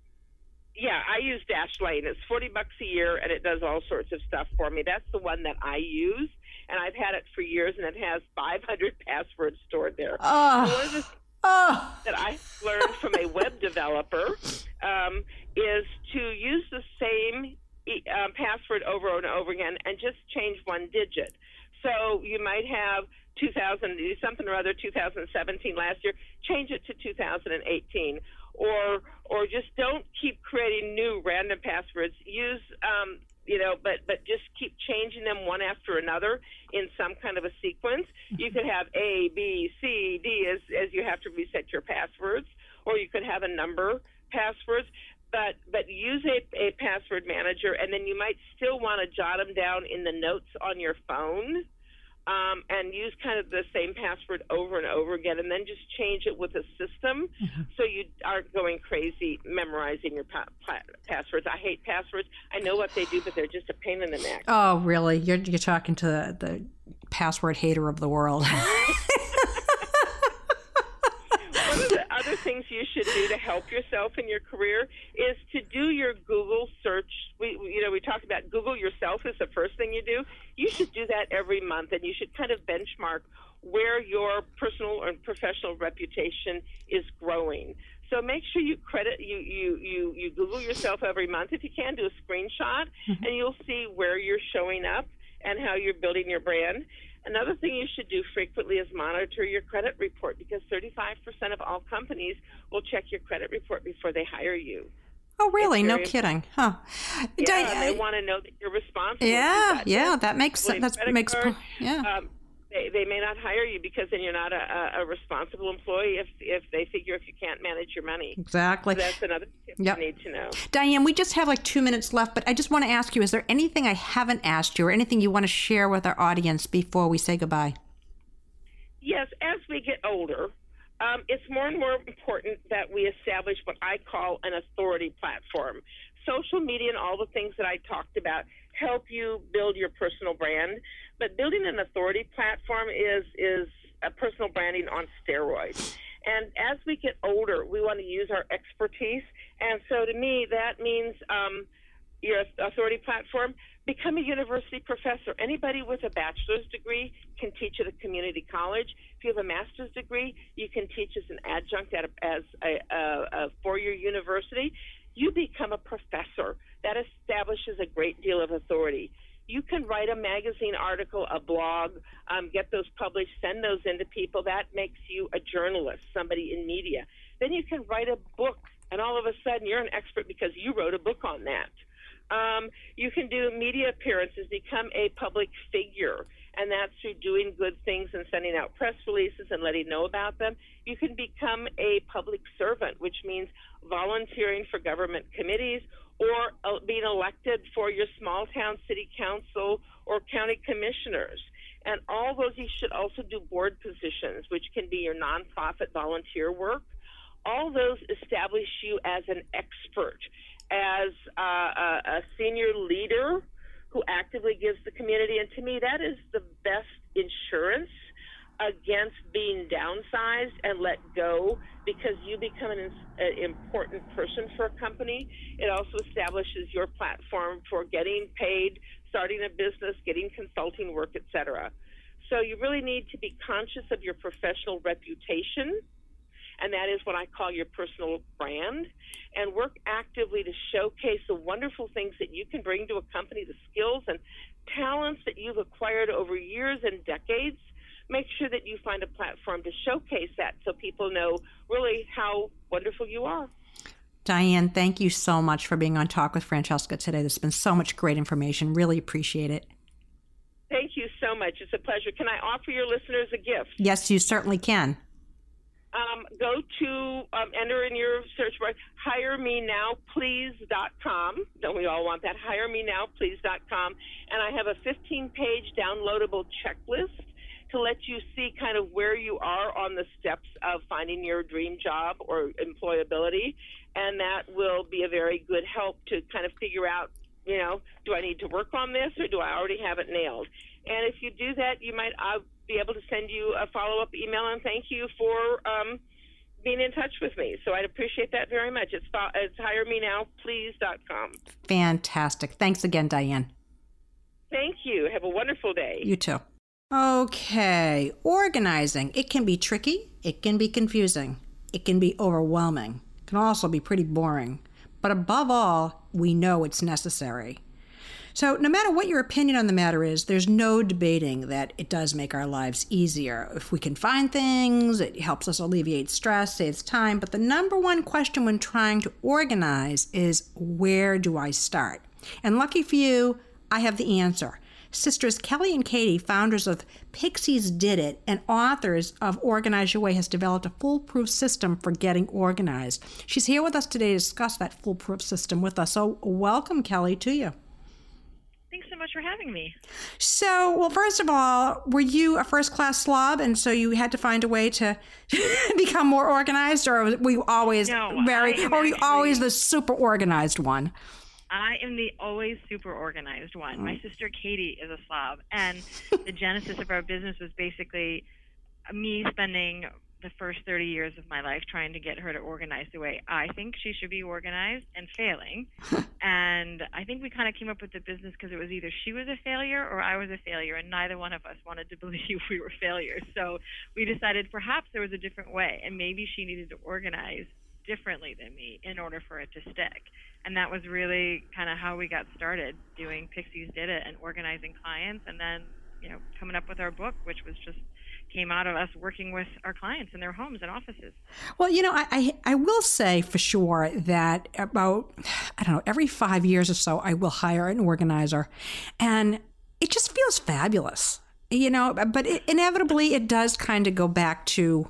Yeah, I use Dashlane. It's forty bucks a year, and it does all sorts of stuff for me. That's the one that I use, and I've had it for years, and it has five hundred passwords stored there. Oh. So one of the things oh. that I learned from a web developer um, is to use the same uh, password over and over again and just change one digit. So you might have two thousand something or other, two thousand seventeen last year, change it to two thousand eighteen. Or, or just don't keep creating new random passwords. Use, um, you know, but but just keep changing them one after another in some kind of a sequence. You could have A, B, C, D as as you have to reset your passwords, or you could have a number passwords. But but use a a password manager, and then you might still want to jot them down in the notes on your phone. Um, and use kind of the same password over and over again, and then just change it with a system mm-hmm. so you aren't going crazy memorizing your pa- pa- passwords. I hate passwords. I know what they do, but they're just a pain in the neck. Oh, really? You're, you're talking to the, the password hater of the world. One of the other things you should do to help yourself in your career is to do your Google search. We, you know, we talked about Google yourself is the first thing you do. You should do that every month, and you should kind of benchmark where your personal and professional reputation is growing. So make sure you credit you you you, you Google yourself every month. If you can, do a screenshot, mm-hmm. and you'll see where you're showing up and how you're building your brand. Another thing you should do frequently is monitor your credit report, because thirty-five percent of all companies will check your credit report before they hire you. Oh, really? No kidding. Huh. Yeah, I, I, they want to know that you're responsible. Yeah, that. yeah, that makes sense. That makes card, yeah. Um, they, they may not hire you, because then you're not a, a responsible employee if if they figure if you can't manage your money. Exactly. So that's another tip yep. you need to know. Diane, we just have like two minutes left, but I just want to ask you, is there anything I haven't asked you or anything you want to share with our audience before we say goodbye? Yes, as we get older, Um, it's more and more important that we establish what I call an authority platform. Social media and all the things that I talked about help you build your personal brand, but building an authority platform is is a personal branding on steroids. And as we get older, we want to use our expertise. And so to me, that means um, your authority platform. Become a university professor. Anybody with a bachelor's degree can teach at a community college. If you have a master's degree, you can teach as an adjunct at a, as a, a, a four-year university. You become a professor. That establishes a great deal of authority. You can write a magazine article, a blog, um, get those published, send those in to people. That makes you a journalist, somebody in media. Then you can write a book, and all of a sudden you're an expert because you wrote a book on that. Um, you can do media appearances, become a public figure, and that's through doing good things and sending out press releases and letting know about them. You can become a public servant, which means volunteering for government committees or uh, being elected for your small town city council or county commissioners. And all those, you should also do board positions, which can be your nonprofit volunteer work. All those establish you as an expert, as uh, a, a senior leader who actively gives the community. And to me, that is the best insurance against being downsized and let go, because you become an, an important person for a company. It also establishes your platform for getting paid, starting a business, getting consulting work, et cetera. So you really need to be conscious of your professional reputation, and that is what I call your personal brand, and work actively to showcase the wonderful things that you can bring to a company, the skills and talents that you've acquired over years and decades. Make sure that you find a platform to showcase that so people know really how wonderful you are. Diane, thank you so much for being on Talk with Francesca today. There's been so much great information. Really appreciate it. Thank you so much. It's a pleasure. Can I offer your listeners a gift? Yes, you certainly can. Um, go to, um, enter in your search bar, hire me now please dot com. Don't we all want that? hire me now please dot com. And I have a fifteen-page downloadable checklist to let you see kind of where you are on the steps of finding your dream job or employability. And that will be a very good help to kind of figure out, you know, do I need to work on this or do I already have it nailed? And if you do that, you might... Uh, be able to send you a follow-up email and thank you for um, being in touch with me. So I'd appreciate that very much. It's, it's hire me now please dot com. Fantastic. Thanks again, Diane. Thank you. Have a wonderful day. You too. Okay. Organizing. It can be tricky. It can be confusing. It can be overwhelming. It can also be pretty boring. But above all, we know it's necessary. So no matter what your opinion on the matter is, there's no debating that it does make our lives easier. If we can find things, it helps us alleviate stress, saves time. But the number one question when trying to organize is, where do I start? And lucky for you, I have the answer. Sisters Kelly and Katie, founders of Pixies Did It and authors of Organize Your Way, has developed a foolproof system for getting organized. She's here with us today to discuss that foolproof system with us. So welcome, Kelly, to you. Thanks so much for having me. So, well, first of all, were you a first-class slob, and so you had to find a way to become more organized, or were you always no, very, or were you actually, always the super organized one? I am the always super organized one. My sister Katie is a slob, and the genesis of our business was basically me spending the first thirty years of my life trying to get her to organize the way I think she should be organized and failing. And I think we kind of came up with the business because it was either she was a failure or I was a failure, and neither one of us wanted to believe we were failures. So we decided perhaps there was a different way, and maybe she needed to organize differently than me in order for it to stick. And that was really kind of how we got started doing Pixies Did It and organizing clients, and then, you know, coming up with our book, which was just came out of us working with our clients in their homes and offices. Well, you know, I, I I will say for sure that about, I don't know, every five years or so, I will hire an organizer, and it just feels fabulous, you know, but it, inevitably it does kind of go back to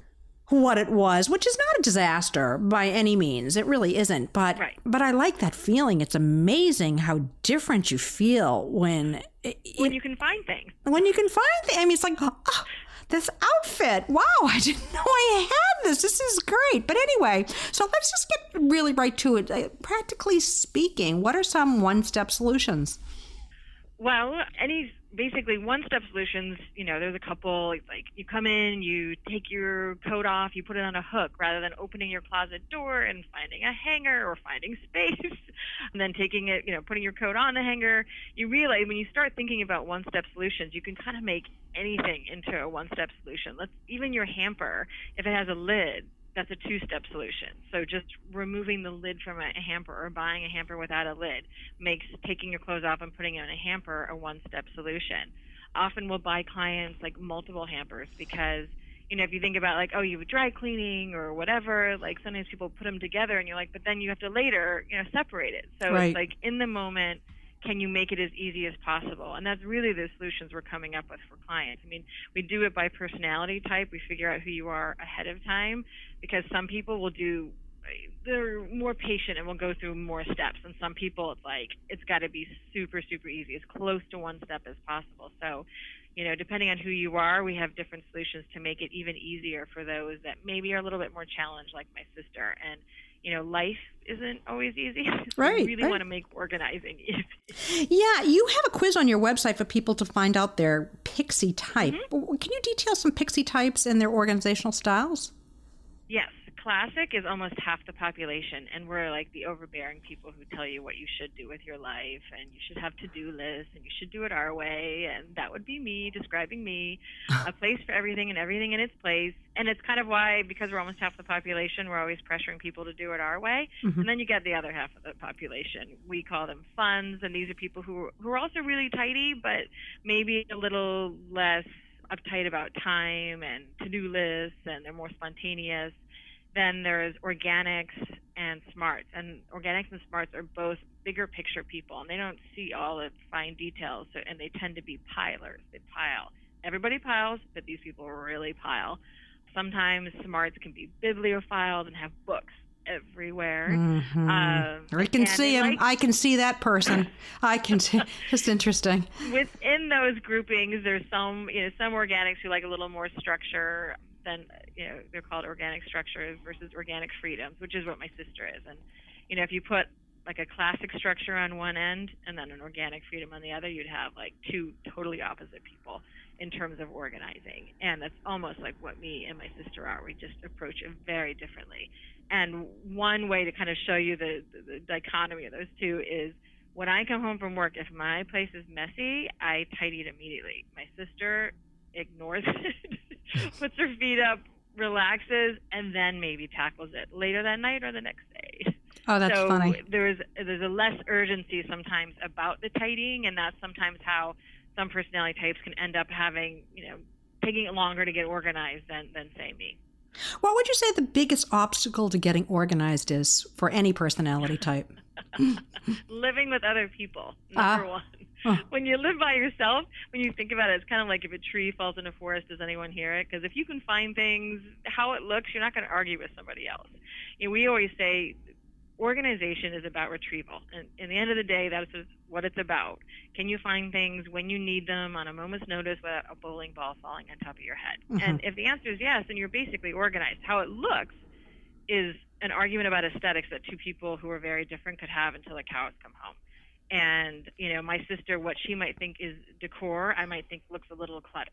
what it was, which is not a disaster by any means. It really isn't. But right. but I like that feeling. It's amazing how different you feel when it, when you can find things. When you can find things. I mean, it's like, oh, this outfit. Wow, I didn't know I had this. This is great. But anyway, so let's just get really right to it. Practically speaking, what are some one-step solutions? Well, any basically one-step solutions, you know, there's a couple, like you come in, you take your coat off, you put it on a hook rather than opening your closet door and finding a hanger or finding space and then taking it, you know, putting your coat on the hanger. You realize when you start thinking about one-step solutions, you can kind of make anything into a one-step solution. Let's even your hamper, if it has a lid, that's a two-step solution. So just removing the lid from a hamper or buying a hamper without a lid makes taking your clothes off and putting it in a hamper a one-step solution. Often we'll buy clients like multiple hampers because, you know, if you think about like, oh, you have dry cleaning or whatever, like sometimes people put them together and you're like, but then you have to later, you know, separate it. So right. It's like in the moment, can you make it as easy as possible? And that's really the solutions we're coming up with for clients. I mean, we do it by personality type. We figure out who you are ahead of time because some people will do, they're more patient and will go through more steps. And some people, it's like, it's got to be super, super easy, as close to one step as possible. So, you know, depending on who you are, we have different solutions to make it even easier for those that maybe are a little bit more challenged, like my sister. And you know, life isn't always easy. Right. We really right. want to make organizing easy. Yeah. You have a quiz on your website for people to find out their pixie type. Mm-hmm. Can you detail some pixie types and their organizational styles? Yes. Classic is almost half the population, and we're like the overbearing people who tell you what you should do with your life, and you should have to-do lists, and you should do it our way, and that would be me describing me, a place for everything and everything in its place. And it's kind of why, because we're almost half the population, we're always pressuring people to do it our way. Mm-hmm. And then you get the other half of the population. We call them funds, and these are people who who are also really tidy, but maybe a little less uptight about time and to-do lists, and they're more spontaneous. Then there's organics and smarts, and organics and smarts are both bigger picture people, and they don't see all the fine details, so, and they tend to be pilers. They pile. Everybody piles, but these people really pile. Sometimes smarts can be bibliophiles and have books everywhere. Mm-hmm. Um, I can see him. Like, I can see that person. I can see. Just interesting. Within those groupings, there's some, you know, some organics who like a little more structure. Then, you know, they're called organic structures versus organic freedoms, which is what my sister is. And, you know, if you put like a classic structure on one end and then an organic freedom on the other, you'd have like two totally opposite people in terms of organizing. And that's almost like what me and my sister are. We just approach it very differently. And one way to kind of show you the, the, the dichotomy of those two is when I come home from work, if my place is messy, I tidy it immediately. My sister ignores it, puts her feet up, relaxes, and then maybe tackles it later that night or the next day. Oh, that's so funny. There's, there's a less urgency sometimes about the tidying, and that's sometimes how some personality types can end up having, you know, taking it longer to get organized than, than say me. What would you say the biggest obstacle to getting organized is for any personality type? Living with other people, number uh, one. Huh. When you live by yourself, when you think about it, it's kind of like if a tree falls in a forest, does anyone hear it? Because if you can find things, how it looks, you're not going to argue with somebody else. You know, we always say organization is about retrieval. And in the end of the day, that's what it's about. Can you find things when you need them on a moment's notice without a bowling ball falling on top of your head? Mm-hmm. And if the answer is yes, then you're basically organized. How it looks is an argument about aesthetics that two people who are very different could have until the cows come home. And, you know, my sister, what she might think is decor, I might think looks a little cluttered.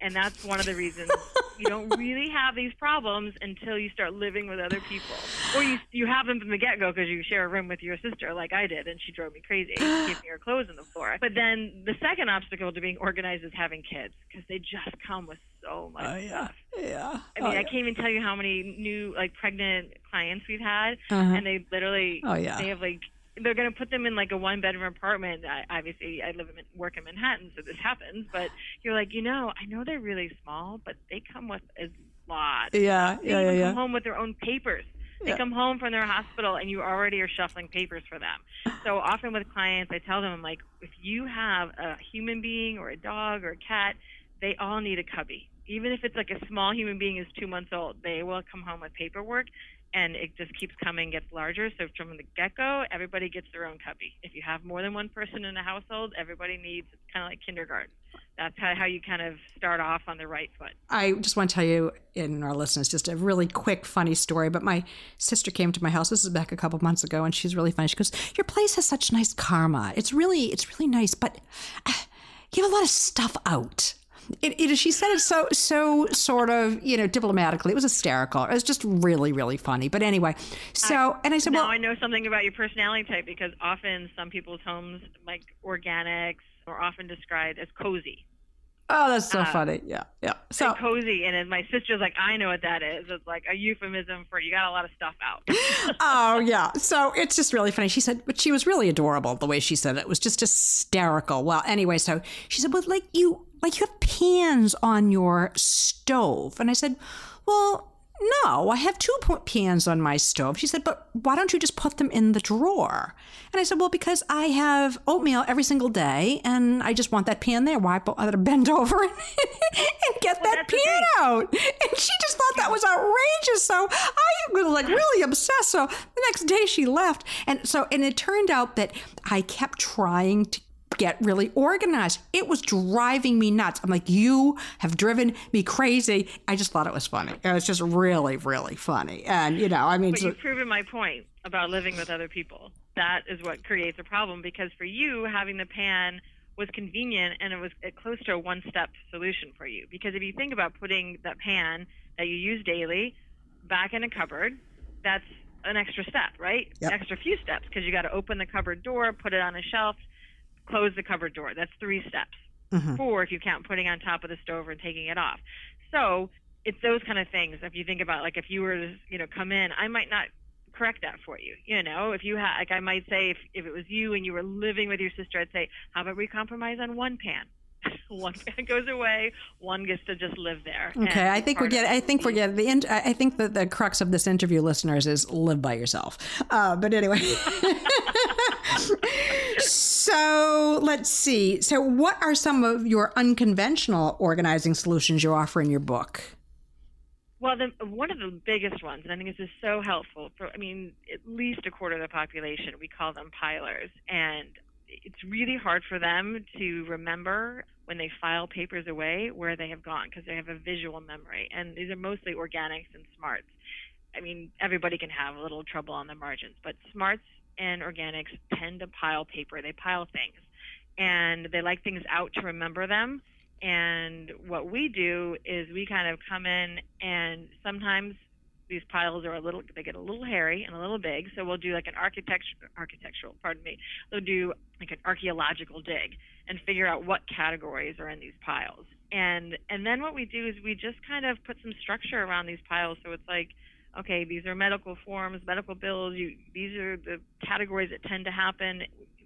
And that's one of the reasons you don't really have these problems until you start living with other people. Or you you have them from the get-go because you share a room with your sister like I did, and she drove me crazy, keeping her clothes on the floor. But then the second obstacle to being organized is having kids because they just come with so much oh, yeah. stuff. Yeah. I mean, oh, yeah. I can't even tell you how many new, like, pregnant clients we've had, uh-huh. and they literally, oh, yeah. they have, like, they're going to put them in like a one bedroom apartment. I, obviously, I live in, work in Manhattan, so this happens. But you're like, you know, I know they're really small, but they come with a lot. Yeah, they yeah, even yeah. They come home with their own papers. They yeah. come home from their hospital, and you already are shuffling papers for them. So often with clients, I tell them, I'm like, if you have a human being or a dog or a cat, they all need a cubby. Even if it's like a small human being is two months old, they will come home with paperwork. And it just keeps coming, gets larger. So from the get-go, everybody gets their own cubby. If you have more than one person in a household, everybody needs, it's kind of like kindergarten. That's how, how you kind of start off on the right foot. I just want to tell you and our listeners just a really quick, funny story. But my sister came to my house. This is back a couple of months ago, and she's really funny. She goes, "Your place has such nice karma. It's really, it's really nice, but you have a lot of stuff out." It, it, she said it so, so sort of, you know, diplomatically. It was hysterical. It was just really, really funny. But anyway, so, I, and I said, now well. Now I know something about your personality type, because often some people's homes, like organics, are often described as cozy. Oh, that's so um, funny. Yeah. Yeah. So cozy. And my sister's like, I know what that is. It's like a euphemism for you got a lot of stuff out. Oh, yeah. So it's just really funny. She said, but she was really adorable the way she said it. It was just hysterical. Well, anyway, so she said, well, like you, like you have pans on your stove. And I said, well, no, I have two pans on my stove. She said, but why don't you just put them in the drawer? And I said, well, because I have oatmeal every single day and I just want that pan there. Why well, I gotta bend over and, and get well, that pan out? And she just thought that was outrageous. So I was like really obsessed. So the next day she left. And so, and it turned out that I kept trying to get really organized. It was driving me nuts. I'm like, you have driven me crazy. I just thought it was funny. It was just really, really funny. And, you know, I mean. But you've proven my point about living with other people. That is what creates a problem, because for you, having the pan was convenient and it was close to a one-step solution for you. Because if you think about putting that pan that you use daily back in a cupboard, that's an extra step, right? Yep. An extra few steps, because you got to open the cupboard door, put it on a shelf, close the cupboard door. That's three steps. Mm-hmm. Four if you count putting on top of the stove and taking it off. So it's those kind of things. If you think about, like, if you were to, you know, come in, I might not correct that for you. You know, if you had, like, I might say if, if it was you and you were living with your sister, I'd say, how about we compromise on one pan? One pan goes away, one gets to just live there. Okay, I think we're getting, I think we're getting the end. I think that the crux of this interview, listeners, is live by yourself. Uh, but anyway. So let's see. So what are some of your unconventional organizing solutions you offer in your book? Well, the, one of the biggest ones, and I think this is so helpful for, I mean, at least a quarter of the population, we call them pilers. And it's really hard for them to remember when they file papers away where they have gone, because they have a visual memory. And these are mostly organics and smarts. I mean, everybody can have a little trouble on the margins, but smarts and organics tend to pile paper. They pile things, and they like things out to remember them. And what we do is we kind of come in, and sometimes these piles are a little, they get a little hairy and a little big. So we'll do like an architecture, architectural, pardon me. We'll do like an archaeological dig and figure out what categories are in these piles. And, and then what we do is we just kind of put some structure around these piles. So it's like, okay, these are medical forms, medical bills. You, these are the categories that tend to happen.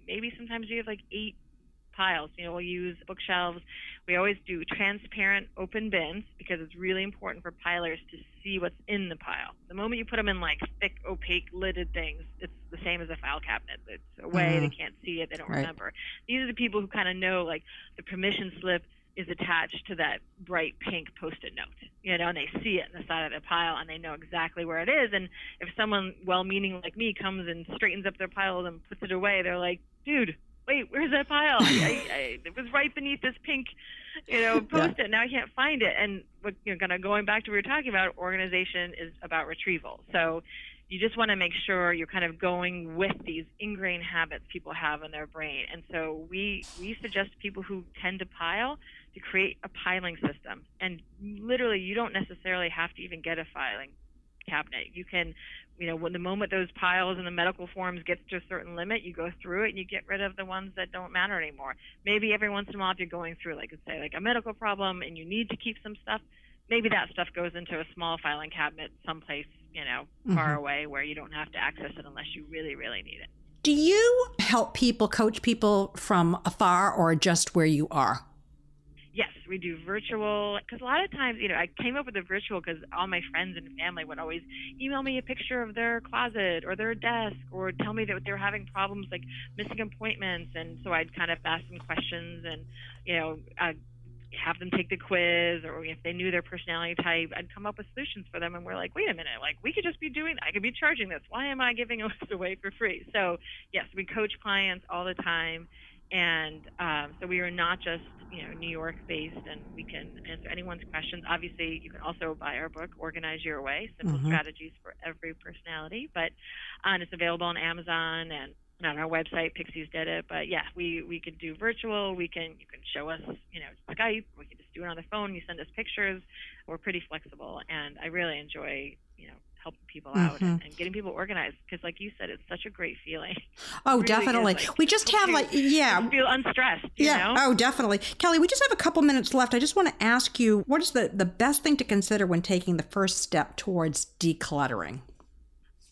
Maybe sometimes you have like eight piles. You know, we'll use bookshelves. We always do transparent open bins because it's really important for pilers to see what's in the pile. The moment you put them in like thick, opaque, lidded things, it's the same as a file cabinet. It's away. Mm-hmm. They can't see it. They don't right. remember. These are the people who kind of know, like, the permission slip is attached to that bright pink Post-it note, you know, and they see it on the side of the pile and they know exactly where it is. And if someone well-meaning like me comes and straightens up their pile and puts it away, they're like, dude, wait, where's that pile? I, I, I, it was right beneath this pink, you know, Post-it. Yeah. Now I can't find it. And what, you know, kind of going back to what we were talking about, organization is about retrieval. So you just want to make sure you're kind of going with these ingrained habits people have in their brain. And so we, we suggest people who tend to pile to create a piling system. And literally, you don't necessarily have to even get a filing cabinet. You can, you know, when the moment those piles and the medical forms get to a certain limit, you go through it and you get rid of the ones that don't matter anymore. Maybe every once in a while, if you're going through, like, say, like a medical problem and you need to keep some stuff, maybe that stuff goes into a small filing cabinet someplace, you know, mm-hmm. far away where you don't have to access it unless you really, really need it. Do you help people, coach people from afar or just where you are? Yes, we do virtual, because a lot of times, you know, I came up with the virtual because all my friends and family would always email me a picture of their closet or their desk or tell me that they were having problems like missing appointments. And so I'd kind of ask them questions and, you know, I'd have them take the quiz, or if they knew their personality type, I'd come up with solutions for them. And we're like, wait a minute, like we could just be doing, I could be charging this. Why am I giving this away for free? So yes, we coach clients all the time. And um, so we are not just, you know, New York based, and we can answer anyone's questions. Obviously, you can also buy our book, Organize Your Way, Simple mm-hmm. Strategies for Every Personality. But uh, and it's available on Amazon and on our website, Pixies Did It. But yeah, we, we could do virtual. We can you can show us, you know, Skype. We can just do it on the phone. You send us pictures. We're pretty flexible, and I really enjoy, you know, helping people out mm-hmm. and, and getting people organized, because like you said, it's such a great feeling. Oh, really, definitely. Like, we just have like, yeah. You feel unstressed, you yeah. know? Oh, definitely. Kelly, we just have a couple minutes left. I just want to ask you, what is the, the best thing to consider when taking the first step towards decluttering?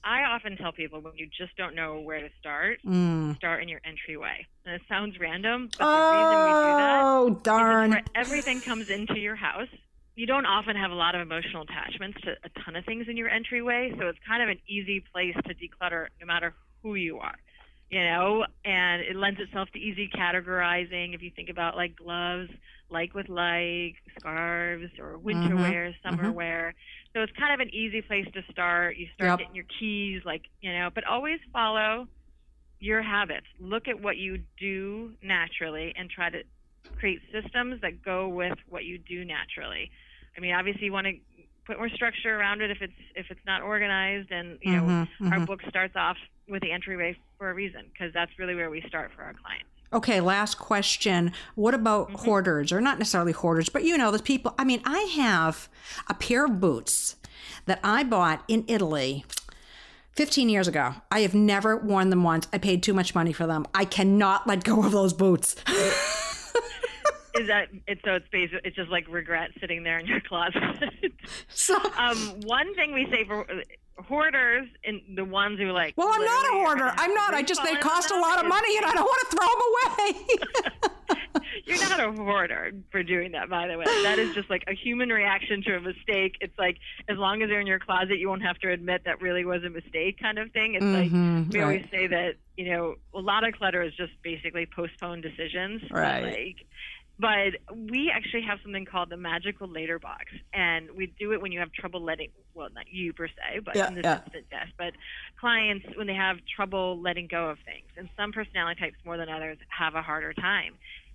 I often tell people, when you just don't know where to start, mm. start in your entryway. And it sounds random, but oh, the reason we do that darn. Is where everything comes into your house. You don't often have a lot of emotional attachments to a ton of things in your entryway, so it's kind of an easy place to declutter no matter who you are, you know, and it lends itself to easy categorizing. If you think about like gloves, like with like, scarves, or winter mm-hmm. wear, summer mm-hmm. wear. So it's kind of an easy place to start. You start yep. getting your keys, like, you know, but always follow your habits. Look at what you do naturally and try to create systems that go with what you do naturally. I mean, obviously you want to put more structure around it if it's if it's not organized, and you mm-hmm, know mm-hmm. our book starts off with the entryway for a reason, because that's really where we start for our clients. Okay, last question. What about mm-hmm. hoarders, or not necessarily hoarders, but you know, the people, I mean, I have a pair of boots that I bought in Italy fifteen years ago. I have never worn them once. I paid too much money for them. I cannot let go of those boots. Is that it's so it's basically it's just like regret sitting there in your closet. So, um, one thing we say for hoarders, and the ones who like, well, I'm not a hoarder. I'm not. I just they cost a lot of money, and I don't want to throw them away. You're not a hoarder for doing that, by the way. That is just like a human reaction to a mistake. It's like, as long as they're in your closet, you won't have to admit that really was a mistake, kind of thing. It's mm-hmm, like we right. always say that, you know, a lot of clutter is just basically postponed decisions, right? Like, but we actually have something called the magical later box, and we do it when you have trouble letting, well, not you per se, but yeah, in this yeah. instance, yes, but clients, when they have trouble letting go of things. And some personality types more than others have a harder time.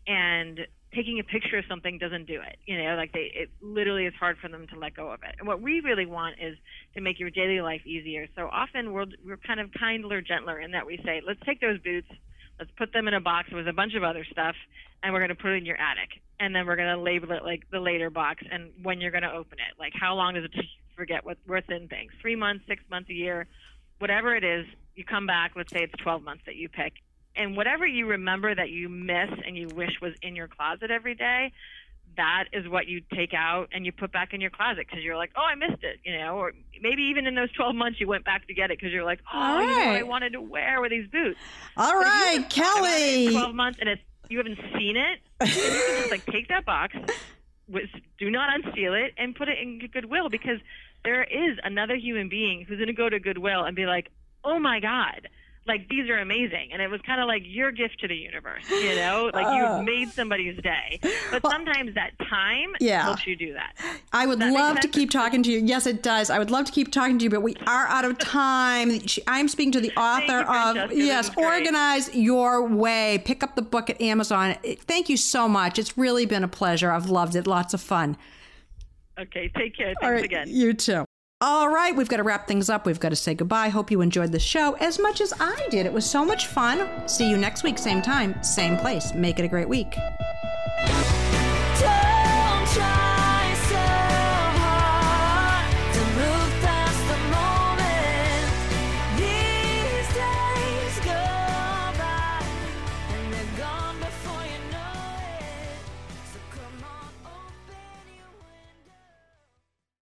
And taking a picture of something doesn't do it. You know, like they, it literally is hard for them to let go of it. And what we really want is to make your daily life easier. So often we're, we're kind of kinder, gentler in that we say, let's take those boots, let's put them in a box with a bunch of other stuff, and we're going to put it in your attic. And then we're going to label it like the later box and when you're going to open it. Like, how long does it take you to forget what, what's in things? Three months, six months, a year, whatever it is, you come back, let's say it's twelve months that you pick. And whatever you remember that you miss and you wish was in your closet every day, that is what you take out and you put back in your closet because you're like, oh, I missed it, you know, or maybe even in those twelve months you went back to get it because you're like, oh, right. You know what I wanted to wear with these boots. All but right, Kelly. twelve months and it's, you haven't seen it, and you can just like take that box, with, do not unseal it, and put it in Goodwill because there is another human being who's going to go to Goodwill and be like, oh, my God. Like, these are amazing. And it was kind of like your gift to the universe, you know? Like, oh. You've made somebody's day. But well, sometimes that time yeah. helps you do that. I would that love to keep talking to you. Yes, it does. I would love to keep talking to you, but we are out of time. I'm speaking to the author of, Jessica, yes, Organize Your Way. Pick up the book at Amazon. Thank you so much. It's really been a pleasure. I've loved it. Lots of fun. Okay, take care. Thanks right, again. You too. All right, we've got to wrap things up. We've got to say goodbye. Hope you enjoyed the show as much as I did. It was so much fun. See you next week, same time, same place. Make it a great week.